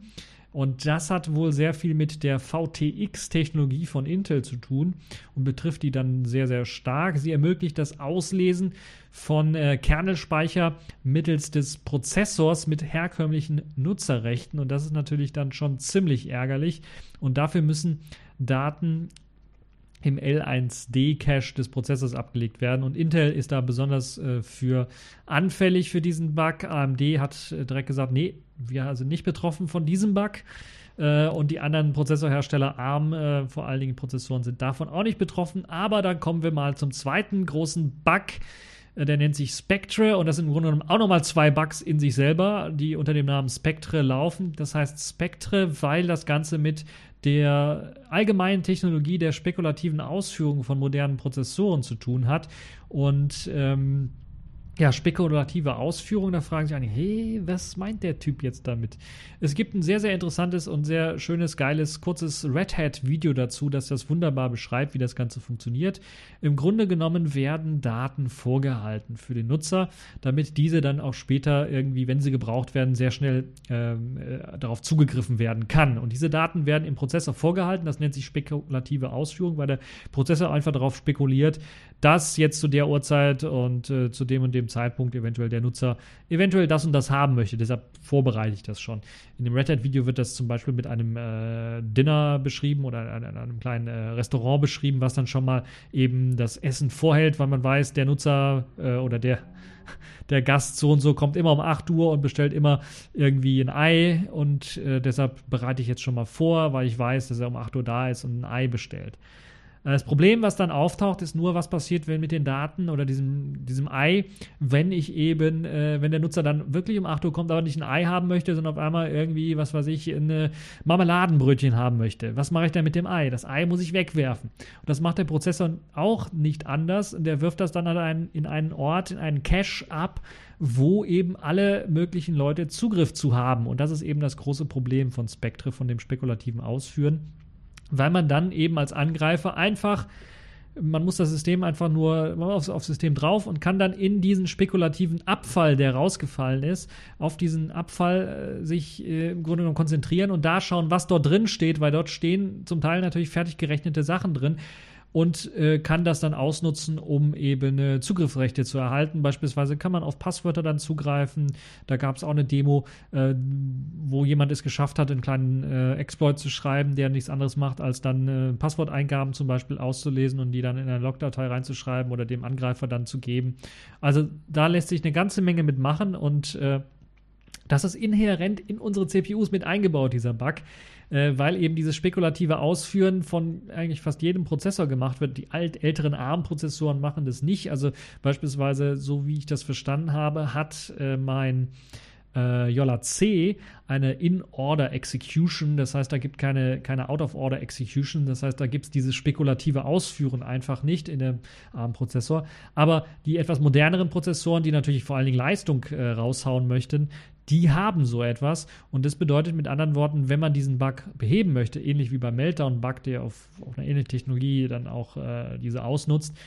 Und das hat wohl sehr viel mit der VTX-Technologie von Intel zu tun und betrifft die dann sehr, sehr stark. Sie ermöglicht das Auslesen von Kernelspeicher mittels des Prozessors mit herkömmlichen Nutzerrechten. Und das ist natürlich dann schon ziemlich ärgerlich. Und dafür müssen Daten im L1D-Cache des Prozessors abgelegt werden. Und Intel ist da besonders für anfällig für diesen Bug. AMD hat direkt gesagt, nee, wir sind nicht betroffen von diesem Bug. Und die anderen Prozessorhersteller, ARM, vor allen Dingen Prozessoren, sind davon auch nicht betroffen. Aber dann kommen wir mal zum zweiten großen Bug. Der nennt sich Spectre und das sind im Grunde genommen auch nochmal 2 Bugs in sich selber, die unter dem Namen Spectre laufen. Das heißt Spectre, weil das Ganze mit der allgemeinen Technologie der spekulativen Ausführung von modernen Prozessoren zu tun hat und Ja, spekulative Ausführung, da fragen sich einige, hey, was meint der Typ jetzt damit? Es gibt ein sehr, sehr interessantes und sehr schönes, geiles, kurzes Red Hat Video dazu, das das wunderbar beschreibt, wie das Ganze funktioniert. Im Grunde genommen werden Daten vorgehalten für den Nutzer, damit diese dann auch später irgendwie, wenn sie gebraucht werden, sehr schnell darauf zugegriffen werden kann. Und diese Daten werden im Prozessor vorgehalten, das nennt sich spekulative Ausführung, weil der Prozessor einfach darauf spekuliert, dass jetzt zu der Uhrzeit und zu dem und dem Zeitpunkt eventuell der Nutzer eventuell das und das haben möchte. Deshalb vorbereite ich das schon. In dem Red Hat-Video wird das zum Beispiel mit einem Dinner beschrieben oder einem kleinen Restaurant beschrieben, was dann schon mal eben das Essen vorhält, weil man weiß, der Nutzer oder der Gast so und so kommt immer um 8 Uhr und bestellt immer irgendwie ein Ei und deshalb bereite ich jetzt schon mal vor, weil ich weiß, dass er um 8 Uhr da ist und ein Ei bestellt. Das Problem, was dann auftaucht, ist nur, was passiert, wenn mit den Daten oder diesem Ei, wenn ich eben, wenn der Nutzer dann wirklich um 8 Uhr kommt, aber nicht ein Ei haben möchte, sondern auf einmal irgendwie, was weiß ich, ein Marmeladenbrötchen haben möchte. Was mache ich dann mit dem Ei? Das Ei muss ich wegwerfen. Und das macht der Prozessor auch nicht anders. Der wirft das dann in einen Ort, in einen Cache ab, wo eben alle möglichen Leute Zugriff zu haben. Und das ist eben das große Problem von Spectre, von dem spekulativen Ausführen. Weil man dann eben als Angreifer einfach, man muss das System einfach nur aufs System drauf und kann dann in diesen spekulativen Abfall, der rausgefallen ist, auf diesen Abfall sich im Grunde genommen konzentrieren und da schauen, was dort drin steht, weil dort stehen zum Teil natürlich fertig gerechnete Sachen drin. Und kann das dann ausnutzen, um eben Zugriffsrechte zu erhalten. Beispielsweise kann man auf Passwörter dann zugreifen. Da gab es auch eine Demo, wo jemand es geschafft hat, einen kleinen Exploit zu schreiben, der nichts anderes macht, als dann Passworteingaben zum Beispiel auszulesen und die dann in eine Logdatei reinzuschreiben oder dem Angreifer dann zu geben. Also da lässt sich eine ganze Menge mitmachen und das ist inhärent in unsere CPUs mit eingebaut, dieser Bug, weil eben dieses spekulative Ausführen von eigentlich fast jedem Prozessor gemacht wird. Die älteren ARM-Prozessoren machen das nicht. Also beispielsweise, so wie ich das verstanden habe, hat mein Jolla C eine In-Order-Execution, das heißt, da gibt keine Out-of-Order-Execution, das heißt, da gibt es dieses spekulative Ausführen einfach nicht in dem ARM-Prozessor. Aber die etwas moderneren Prozessoren, die natürlich vor allen Dingen Leistung raushauen möchten, die haben so etwas und das bedeutet mit anderen Worten, wenn man diesen Bug beheben möchte, ähnlich wie beim Meltdown-Bug, der auf einer ähnlichen Technologie dann auch diese ausnutzt,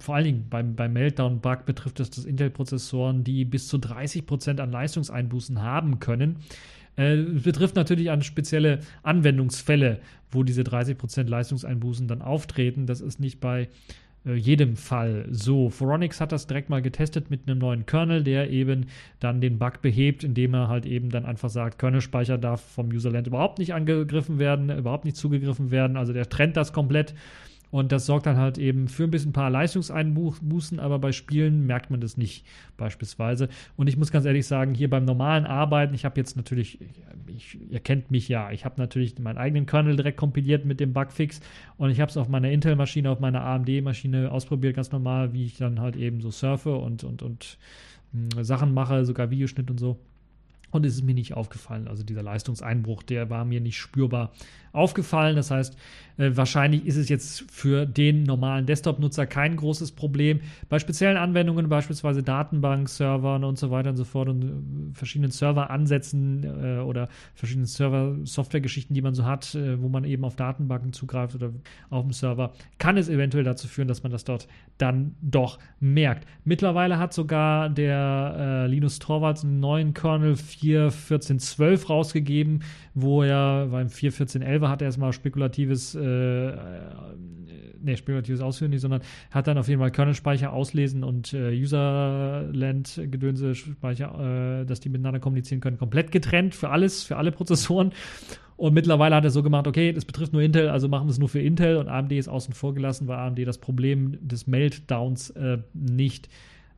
vor allen Dingen beim Meltdown-Bug betrifft das Intel-Prozessoren, die bis zu 30% an Leistungseinbußen haben können. Betrifft natürlich an spezielle Anwendungsfälle, wo diese 30% Leistungseinbußen dann auftreten. Das ist nicht bei jedem Fall so. Phoronix hat das direkt mal getestet mit einem neuen Kernel, der eben dann den Bug behebt, indem er halt eben dann einfach sagt, Kernelspeicher darf vom Userland überhaupt nicht angegriffen werden, überhaupt nicht zugegriffen werden. Also der trennt das komplett. Und das sorgt dann halt eben für ein paar Leistungseinbußen, aber bei Spielen merkt man das nicht beispielsweise. Und ich muss ganz ehrlich sagen, hier beim normalen Arbeiten, ich habe jetzt natürlich, ihr kennt mich ja, ich habe natürlich meinen eigenen Kernel direkt kompiliert mit dem Bugfix und ich habe es auf meiner Intel-Maschine, auf meiner AMD-Maschine ausprobiert, ganz normal, wie ich dann halt eben so surfe und Sachen mache, sogar Videoschnitt und so. Und es ist mir nicht aufgefallen, also dieser Leistungseinbruch, der war mir nicht spürbar aufgefallen. Das heißt, wahrscheinlich ist es jetzt für den normalen Desktop-Nutzer kein großes Problem. Bei speziellen Anwendungen, beispielsweise Datenbank-Servern und so weiter und so fort und verschiedenen Serveransätzen oder verschiedenen Server-Software-Geschichten, die man so hat, wo man eben auf Datenbanken zugreift oder auf dem Server, kann es eventuell dazu führen, dass man das dort dann doch merkt. Mittlerweile hat sogar der Linus Torvalds einen neuen Kernel 4.14.12 rausgegeben, wo er beim 4.14.11 hat er erstmal spekulatives Ausführen nicht, sondern hat dann auf jeden Fall Kernelspeicher auslesen und Userland-Gedönse-Speicher, dass die miteinander kommunizieren können, komplett getrennt für alles, für alle Prozessoren. Und mittlerweile hat er so gemacht, okay, das betrifft nur Intel, also machen wir es nur für Intel und AMD ist außen vor gelassen, weil AMD das Problem des Meltdowns nicht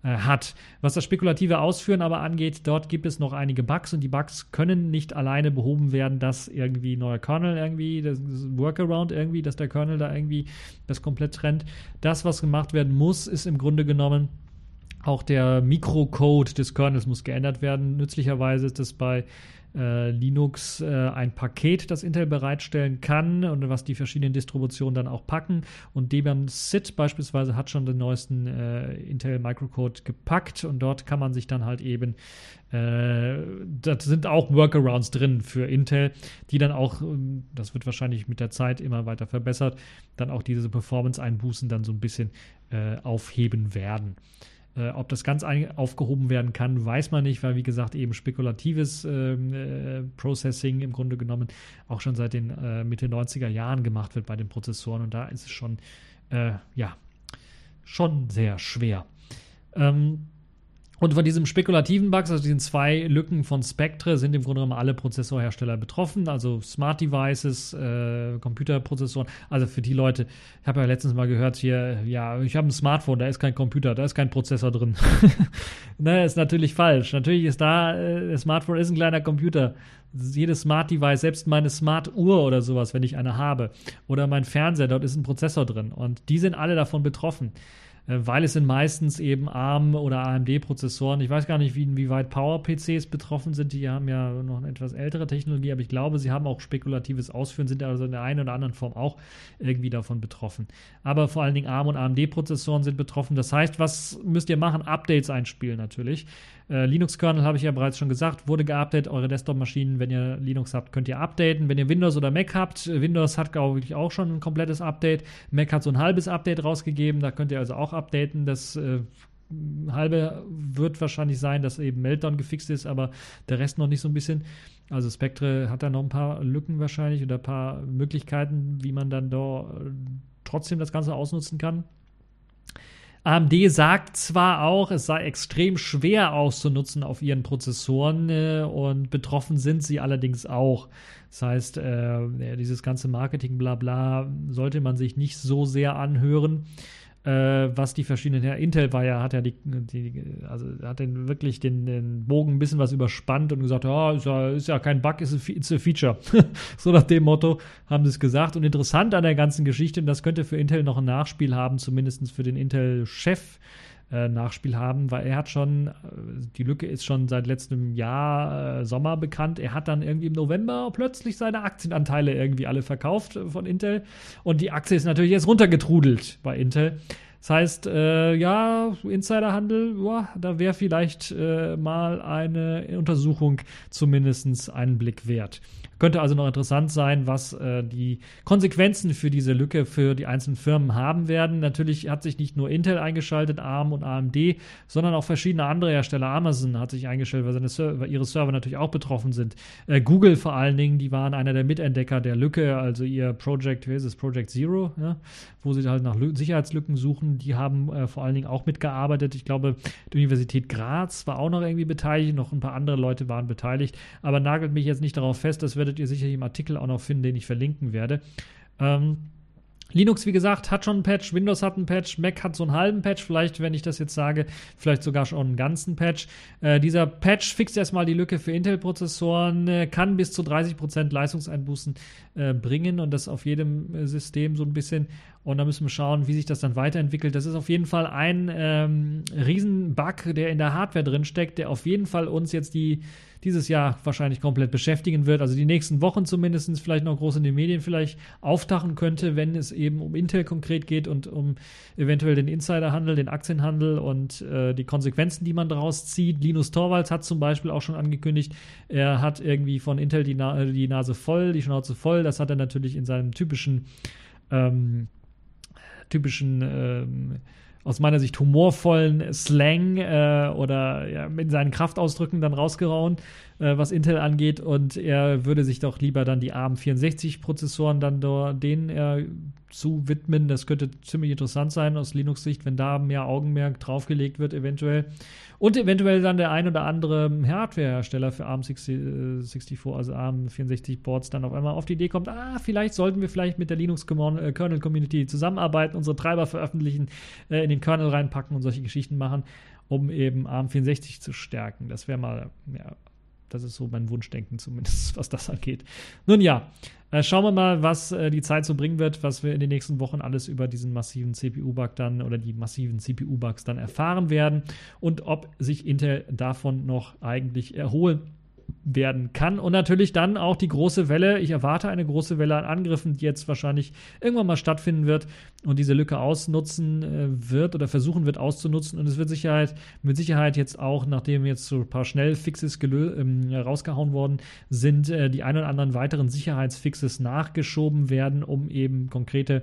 hat. Was das spekulative Ausführen aber angeht, dort gibt es noch einige Bugs und die Bugs können nicht alleine behoben werden, dass irgendwie neuer Kernel irgendwie, das Workaround irgendwie, dass der Kernel da irgendwie das komplett trennt. Das, was gemacht werden muss, ist im Grunde genommen Auch der Mikrocode des Kernels muss geändert werden. Nützlicherweise ist es bei Linux ein Paket, das Intel bereitstellen kann und was die verschiedenen Distributionen dann auch packen. Und Debian Sid beispielsweise hat schon den neuesten Intel Microcode gepackt und dort kann man sich dann halt eben, da sind auch Workarounds drin für Intel, die dann auch, das wird wahrscheinlich mit der Zeit immer weiter verbessert, dann auch diese Performance-Einbußen dann so ein bisschen aufheben werden. Ob das ganz aufgehoben werden kann, weiß man nicht, weil wie gesagt eben spekulatives Processing im Grunde genommen auch schon seit den Mitte 90er Jahren gemacht wird bei den Prozessoren und da ist es schon, schon sehr schwer. Und von diesem spekulativen Bugs, also diesen zwei Lücken von Spectre, sind im Grunde genommen alle Prozessorhersteller betroffen, also Smart Devices, Computerprozessoren, also für die Leute, ich habe ja letztens mal gehört hier, ja, ich habe ein Smartphone, da ist kein Computer, da ist kein Prozessor drin. Ne, ist natürlich falsch. Natürlich ist da, das Smartphone ist ein kleiner Computer. Jedes Smart Device, selbst meine Smart Uhr oder sowas, wenn ich eine habe, oder mein Fernseher, dort ist ein Prozessor drin und die sind alle davon betroffen. Weil es sind meistens eben ARM- oder AMD-Prozessoren. Ich weiß gar nicht, inwieweit Power-PCs betroffen sind. Die haben ja noch eine etwas ältere Technologie, aber ich glaube, sie haben auch spekulatives Ausführen, sind also in der einen oder anderen Form auch irgendwie davon betroffen. Aber vor allen Dingen ARM- und AMD-Prozessoren sind betroffen. Das heißt, was müsst ihr machen? Updates einspielen natürlich. Linux-Kernel, habe ich ja bereits schon gesagt, wurde geupdatet. Eure Desktop-Maschinen, wenn ihr Linux habt, könnt ihr updaten. Wenn ihr Windows oder Mac habt, Windows hat, glaube ich, auch schon ein komplettes Update. Mac hat so ein halbes Update rausgegeben. Da könnt ihr also auch updaten. Das halbe wird wahrscheinlich sein, dass eben Meltdown gefixt ist, aber der Rest noch nicht so ein bisschen. Also Spectre hat da noch ein paar Lücken wahrscheinlich oder ein paar Möglichkeiten, wie man dann da trotzdem das Ganze ausnutzen kann. AMD sagt zwar auch, es sei extrem schwer auszunutzen auf ihren Prozessoren und betroffen sind sie allerdings auch. Das heißt, dieses ganze Marketing Blabla sollte man sich nicht so sehr anhören, was die verschiedenen, Intel war ja, hat den Bogen ein bisschen was überspannt und gesagt, oh, ist ja kein Bug, it's a Feature. So nach dem Motto haben sie es gesagt. Und interessant an der ganzen Geschichte, und das könnte für Intel noch ein Nachspiel haben, zumindest für den Intel-Chef Nachspiel haben, weil er hat schon, die Lücke ist schon seit letztem Jahr Sommer bekannt, er hat dann irgendwie im November plötzlich seine Aktienanteile irgendwie alle verkauft von Intel und die Aktie ist natürlich jetzt runtergetrudelt bei Intel. Das heißt, Insiderhandel, da wäre vielleicht mal eine Untersuchung zumindest einen Blick wert. Könnte also noch interessant sein, was die Konsequenzen für diese Lücke für die einzelnen Firmen haben werden. Natürlich hat sich nicht nur Intel eingeschaltet, ARM und AMD, sondern auch verschiedene andere Hersteller. Amazon hat sich eingestellt, weil ihre Server natürlich auch betroffen sind. Google vor allen Dingen, die waren einer der Mitentdecker der Lücke, also ihr Project Zero, ja, wo sie halt nach Sicherheitslücken suchen. Die haben vor allen Dingen auch mitgearbeitet. Ich glaube, die Universität Graz war auch noch irgendwie beteiligt, noch ein paar andere Leute waren beteiligt, aber nagelt mich jetzt nicht darauf fest, das werdet ihr sicherlich im Artikel auch noch finden, den ich verlinken werde. Linux, wie gesagt, hat schon einen Patch, Windows hat einen Patch, Mac hat so einen halben Patch, vielleicht, wenn ich das jetzt sage, vielleicht sogar schon einen ganzen Patch. Dieser Patch fixt erstmal die Lücke für Intel-Prozessoren, kann bis zu 30% Leistungseinbußen bringen und das auf jedem System so ein bisschen. Und da müssen wir schauen, wie sich das dann weiterentwickelt. Das ist auf jeden Fall ein Riesen-Bug, der in der Hardware drin steckt, der auf jeden Fall uns jetzt dieses Jahr wahrscheinlich komplett beschäftigen wird. Also die nächsten Wochen zumindest vielleicht noch groß in den Medien vielleicht auftauchen könnte, wenn es eben um Intel konkret geht und um eventuell den Insiderhandel, den Aktienhandel und die Konsequenzen, die man daraus zieht. Linus Torvalds hat zum Beispiel auch schon angekündigt, er hat irgendwie von Intel die Nase voll, die Schnauze voll. Das hat er natürlich in seinem typischen aus meiner Sicht humorvollen Slang oder ja, mit seinen Kraftausdrücken dann rausgehauen, was Intel angeht. Und er würde sich doch lieber dann die ARM64-Prozessoren dann denen zu widmen. Das könnte ziemlich interessant sein aus Linux-Sicht, wenn da mehr Augenmerk draufgelegt wird eventuell. Und eventuell dann der ein oder andere Hardware-Hersteller für ARM64, also ARM64-Boards, dann auf einmal auf die Idee kommt, vielleicht sollten wir vielleicht mit der Linux-Kernel-Community zusammenarbeiten, unsere Treiber veröffentlichen, in den Kernel reinpacken und solche Geschichten machen, um eben ARM64 zu stärken. Das wäre mal Das ist so mein Wunschdenken zumindest, was das angeht. Nun ja, schauen wir mal, was die Zeit so bringen wird, was wir in den nächsten Wochen alles über diesen massiven CPU-Bug dann oder die massiven CPU-Bugs dann erfahren werden und ob sich Intel davon noch eigentlich erholen werden kann. Und natürlich dann auch die große Welle. Ich erwarte eine große Welle an Angriffen, die jetzt wahrscheinlich irgendwann mal stattfinden wird und diese Lücke ausnutzen wird oder versuchen wird auszunutzen. Und es wird mit Sicherheit jetzt auch, nachdem jetzt so ein paar Schnellfixes rausgehauen worden sind, die ein oder anderen weiteren Sicherheitsfixes nachgeschoben werden, um eben konkrete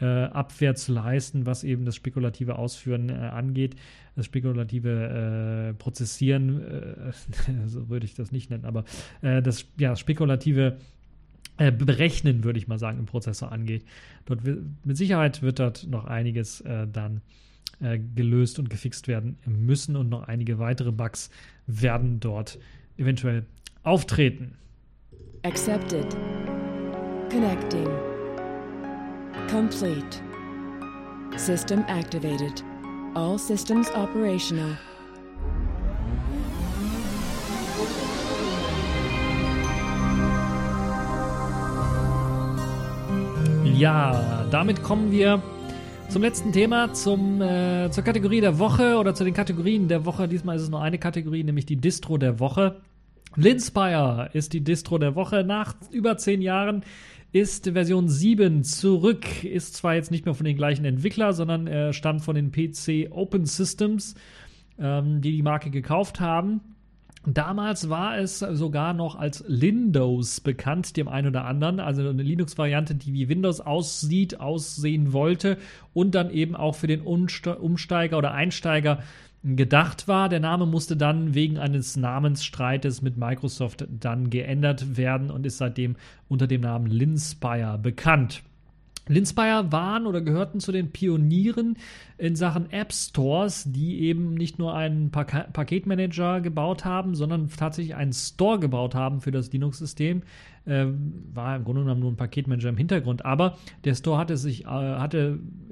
Abwehr zu leisten, was eben das spekulative Ausführen angeht, das spekulative Prozessieren, so würde ich das nicht nennen, aber das ja, spekulative Berechnen, würde ich mal sagen, im Prozessor angeht. Dort mit Sicherheit wird dort noch einiges dann gelöst und gefixt werden müssen und noch einige weitere Bugs werden dort eventuell auftreten. Accepted. Connecting. Complete. System activated. All systems operational. Ja, damit kommen wir zum letzten Thema, zur Kategorie der Woche oder zu den Kategorien der Woche. Diesmal ist es nur eine Kategorie, nämlich die Distro der Woche. Linspire ist die Distro der Woche. Nach über 10 Jahren ist Version 7 zurück. Ist zwar jetzt nicht mehr von den gleichen Entwicklern, sondern stammt von den PC Open Systems, die Marke gekauft haben. Damals war es sogar noch als Lindos bekannt, dem einen oder anderen. Also eine Linux-Variante, die wie Windows aussehen wollte und dann eben auch für den Umsteiger oder Einsteiger gedacht war. Der Name musste dann wegen eines Namensstreites mit Microsoft dann geändert werden und ist seitdem unter dem Namen Linspire bekannt. Linspire waren oder gehörten zu den Pionieren in Sachen App Stores, die eben nicht nur einen Paketmanager gebaut haben, sondern tatsächlich einen Store gebaut haben für das Linux-System. War im Grunde genommen nur ein Paketmanager im Hintergrund, aber der Store hatte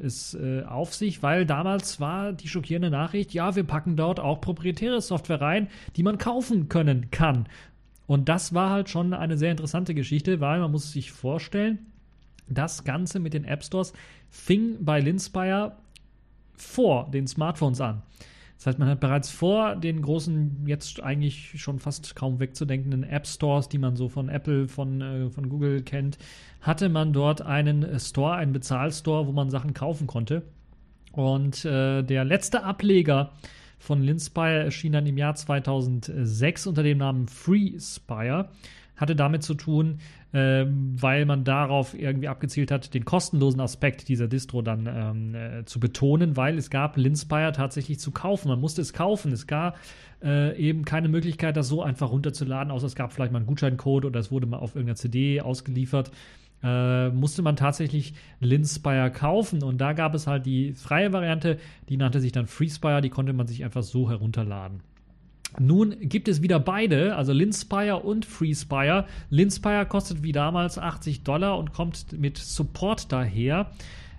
es auf sich, weil damals war die schockierende Nachricht, ja, wir packen dort auch proprietäre Software rein, die man kaufen kann. Und das war halt schon eine sehr interessante Geschichte, weil man muss sich vorstellen, das Ganze mit den App Stores fing bei Linspire vor den Smartphones an. Das heißt, man hat bereits vor den großen, jetzt eigentlich schon fast kaum wegzudenkenden App Stores, die man so von Apple, von Google kennt, hatte man dort einen Store, einen Bezahlstore, wo man Sachen kaufen konnte. Und der letzte Ableger von Linspire erschien dann im Jahr 2006 unter dem Namen FreeSpire. Hatte damit zu tun, weil man darauf irgendwie abgezielt hat, den kostenlosen Aspekt dieser Distro dann zu betonen, weil es gab Linspire tatsächlich zu kaufen. Man musste es kaufen. Es gab eben keine Möglichkeit, das so einfach runterzuladen, außer es gab vielleicht mal einen Gutscheincode oder es wurde mal auf irgendeiner CD ausgeliefert. Musste man tatsächlich Linspire kaufen und da gab es halt die freie Variante, die nannte sich dann FreeSpire, die konnte man sich einfach so herunterladen. Nun gibt es wieder beide, also Linspire und FreeSpire. Linspire kostet wie damals $80 und kommt mit Support daher.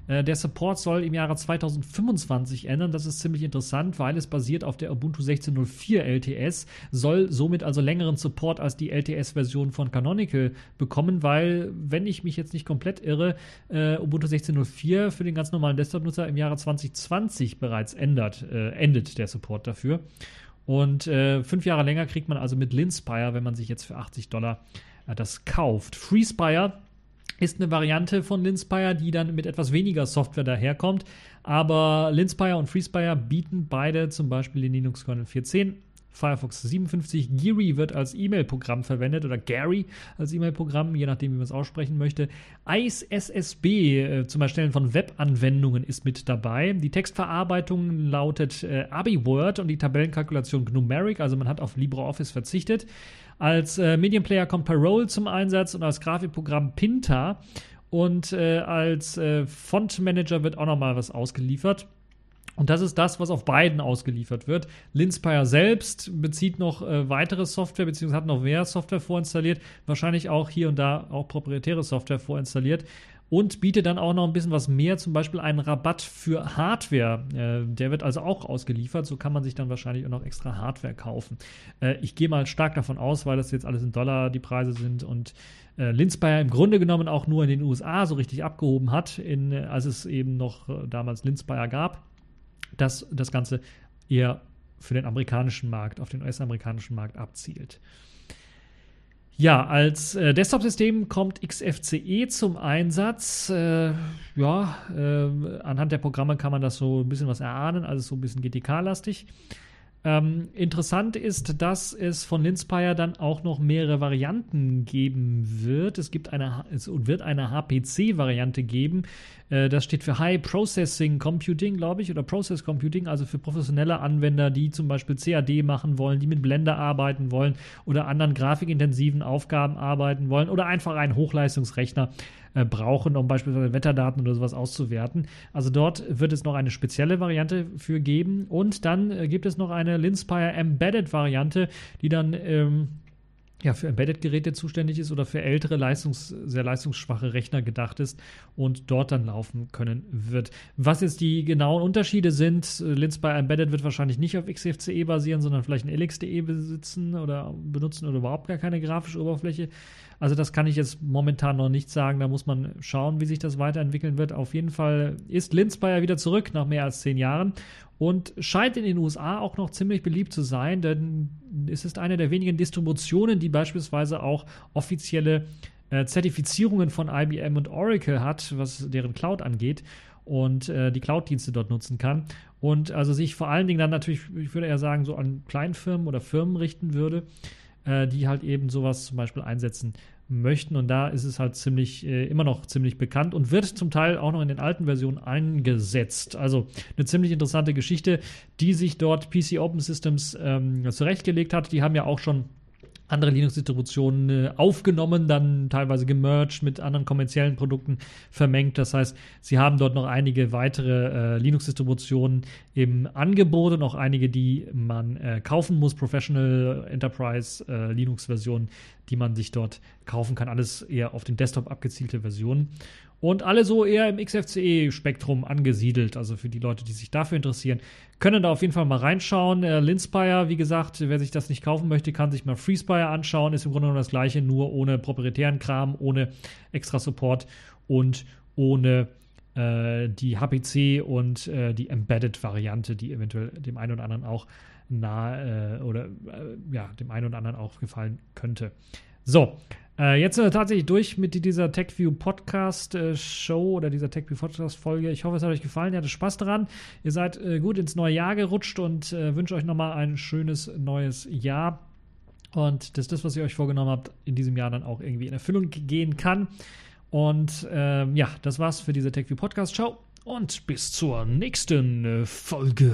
Der Support soll im Jahre 2025 ändern. Das ist ziemlich interessant, weil es basiert auf der Ubuntu 16.04 LTS, soll somit also längeren Support als die LTS-Version von Canonical bekommen, weil, wenn ich mich jetzt nicht komplett irre, Ubuntu 16.04 für den ganz normalen Desktop-Nutzer im Jahre 2020 bereits endet der Support dafür. Und 5 Jahre länger kriegt man also mit Linspire, wenn man sich jetzt für $80 das kauft. FreeSpire ist eine Variante von Linspire, die dann mit etwas weniger Software daherkommt. Aber Linspire und FreeSpire bieten beide zum Beispiel den Linux-Kernel 4.10, Firefox 57. Geary wird als E-Mail-Programm verwendet oder Gary als E-Mail-Programm, je nachdem, wie man es aussprechen möchte. IceSSB zum Erstellen von Web-Anwendungen ist mit dabei. Die Textverarbeitung lautet AbiWord und die Tabellenkalkulation Numeric, also man hat auf LibreOffice verzichtet. Als Medienplayer kommt Parole zum Einsatz und als Grafikprogramm Pinta und als Fontmanager wird auch nochmal was ausgeliefert. Und das ist das, was auf beiden ausgeliefert wird. Linspire selbst bezieht noch weitere Software, beziehungsweise hat noch mehr Software vorinstalliert, wahrscheinlich auch hier und da auch proprietäre Software vorinstalliert. und bietet dann auch noch ein bisschen was mehr, zum Beispiel einen Rabatt für Hardware. Der wird also auch ausgeliefert, so kann man sich dann wahrscheinlich auch noch extra Hardware kaufen. Ich gehe mal stark davon aus, weil das jetzt alles in Dollar die Preise sind und Linspire im Grunde genommen auch nur in den USA so richtig abgehoben hat, als es eben noch damals Linspire gab, dass das Ganze eher für den amerikanischen Markt, auf den US-amerikanischen Markt abzielt. Ja, als Desktop-System kommt XFCE zum Einsatz. Anhand der Programme kann man das so ein bisschen was erahnen, also so ein bisschen GTK-lastig. Interessant ist, dass es von Linspire dann auch noch mehrere Varianten geben wird. Es wird eine HPC-Variante geben. Das steht für High Processing Computing, glaube ich, oder Process Computing, also für professionelle Anwender, die zum Beispiel CAD machen wollen, die mit Blender arbeiten wollen oder anderen grafikintensiven Aufgaben arbeiten wollen oder einfach einen Hochleistungsrechner brauchen, um beispielsweise Wetterdaten oder sowas auszuwerten. Also dort wird es noch eine spezielle Variante für geben und dann gibt es noch eine Linspire Embedded-Variante, die dann für Embedded-Geräte zuständig ist oder für ältere, sehr leistungsschwache Rechner gedacht ist und dort dann laufen können wird. Was jetzt die genauen Unterschiede sind, Linspire Embedded wird wahrscheinlich nicht auf XFCE basieren, sondern vielleicht ein LXDE benutzen oder überhaupt gar keine grafische Oberfläche. Also das kann ich jetzt momentan noch nicht sagen, da muss man schauen, wie sich das weiterentwickeln wird. Auf jeden Fall ist Linspire wieder zurück nach mehr als 10 Jahren und scheint in den USA auch noch ziemlich beliebt zu sein, denn es ist eine der wenigen Distributionen, die beispielsweise auch offizielle Zertifizierungen von IBM und Oracle hat, was deren Cloud angeht und die Cloud-Dienste dort nutzen kann und also sich vor allen Dingen dann natürlich, ich würde eher sagen, so an Kleinfirmen oder Firmen richten würde, die halt eben sowas zum Beispiel einsetzen möchten. Und da ist es halt immer noch ziemlich bekannt und wird zum Teil auch noch in den alten Versionen eingesetzt. Also eine ziemlich interessante Geschichte, die sich dort PC Open Systems zurechtgelegt hat. Die haben ja auch schon andere Linux-Distributionen aufgenommen, dann teilweise gemerged, mit anderen kommerziellen Produkten vermengt. Das heißt, sie haben dort noch einige weitere Linux-Distributionen im Angebot und auch einige, die man kaufen muss, Professional, Enterprise, Linux-Versionen, die man sich dort kaufen kann. Alles eher auf den Desktop abgezielte Versionen. Und alle so eher im XFCE-Spektrum angesiedelt. Also für die Leute, die sich dafür interessieren, können da auf jeden Fall mal reinschauen. Linspire, wie gesagt, wer sich das nicht kaufen möchte, kann sich mal FreeSpire anschauen. Ist im Grunde genommen das Gleiche, nur ohne proprietären Kram, ohne extra Support und ohne die HPC und die Embedded-Variante, die eventuell dem einen oder anderen auch dem einen oder anderen auch gefallen könnte. So, jetzt sind wir tatsächlich durch mit dieser TechView Podcast-Show oder dieser TechView Podcast-Folge. Ich hoffe, es hat euch gefallen, ihr hattet Spaß daran. Ihr seid gut ins neue Jahr gerutscht und wünsche euch nochmal ein schönes neues Jahr. Und dass das, was ihr euch vorgenommen habt, in diesem Jahr dann auch irgendwie in Erfüllung gehen kann. Und das war's für diese TechView Podcast-Show und bis zur nächsten Folge.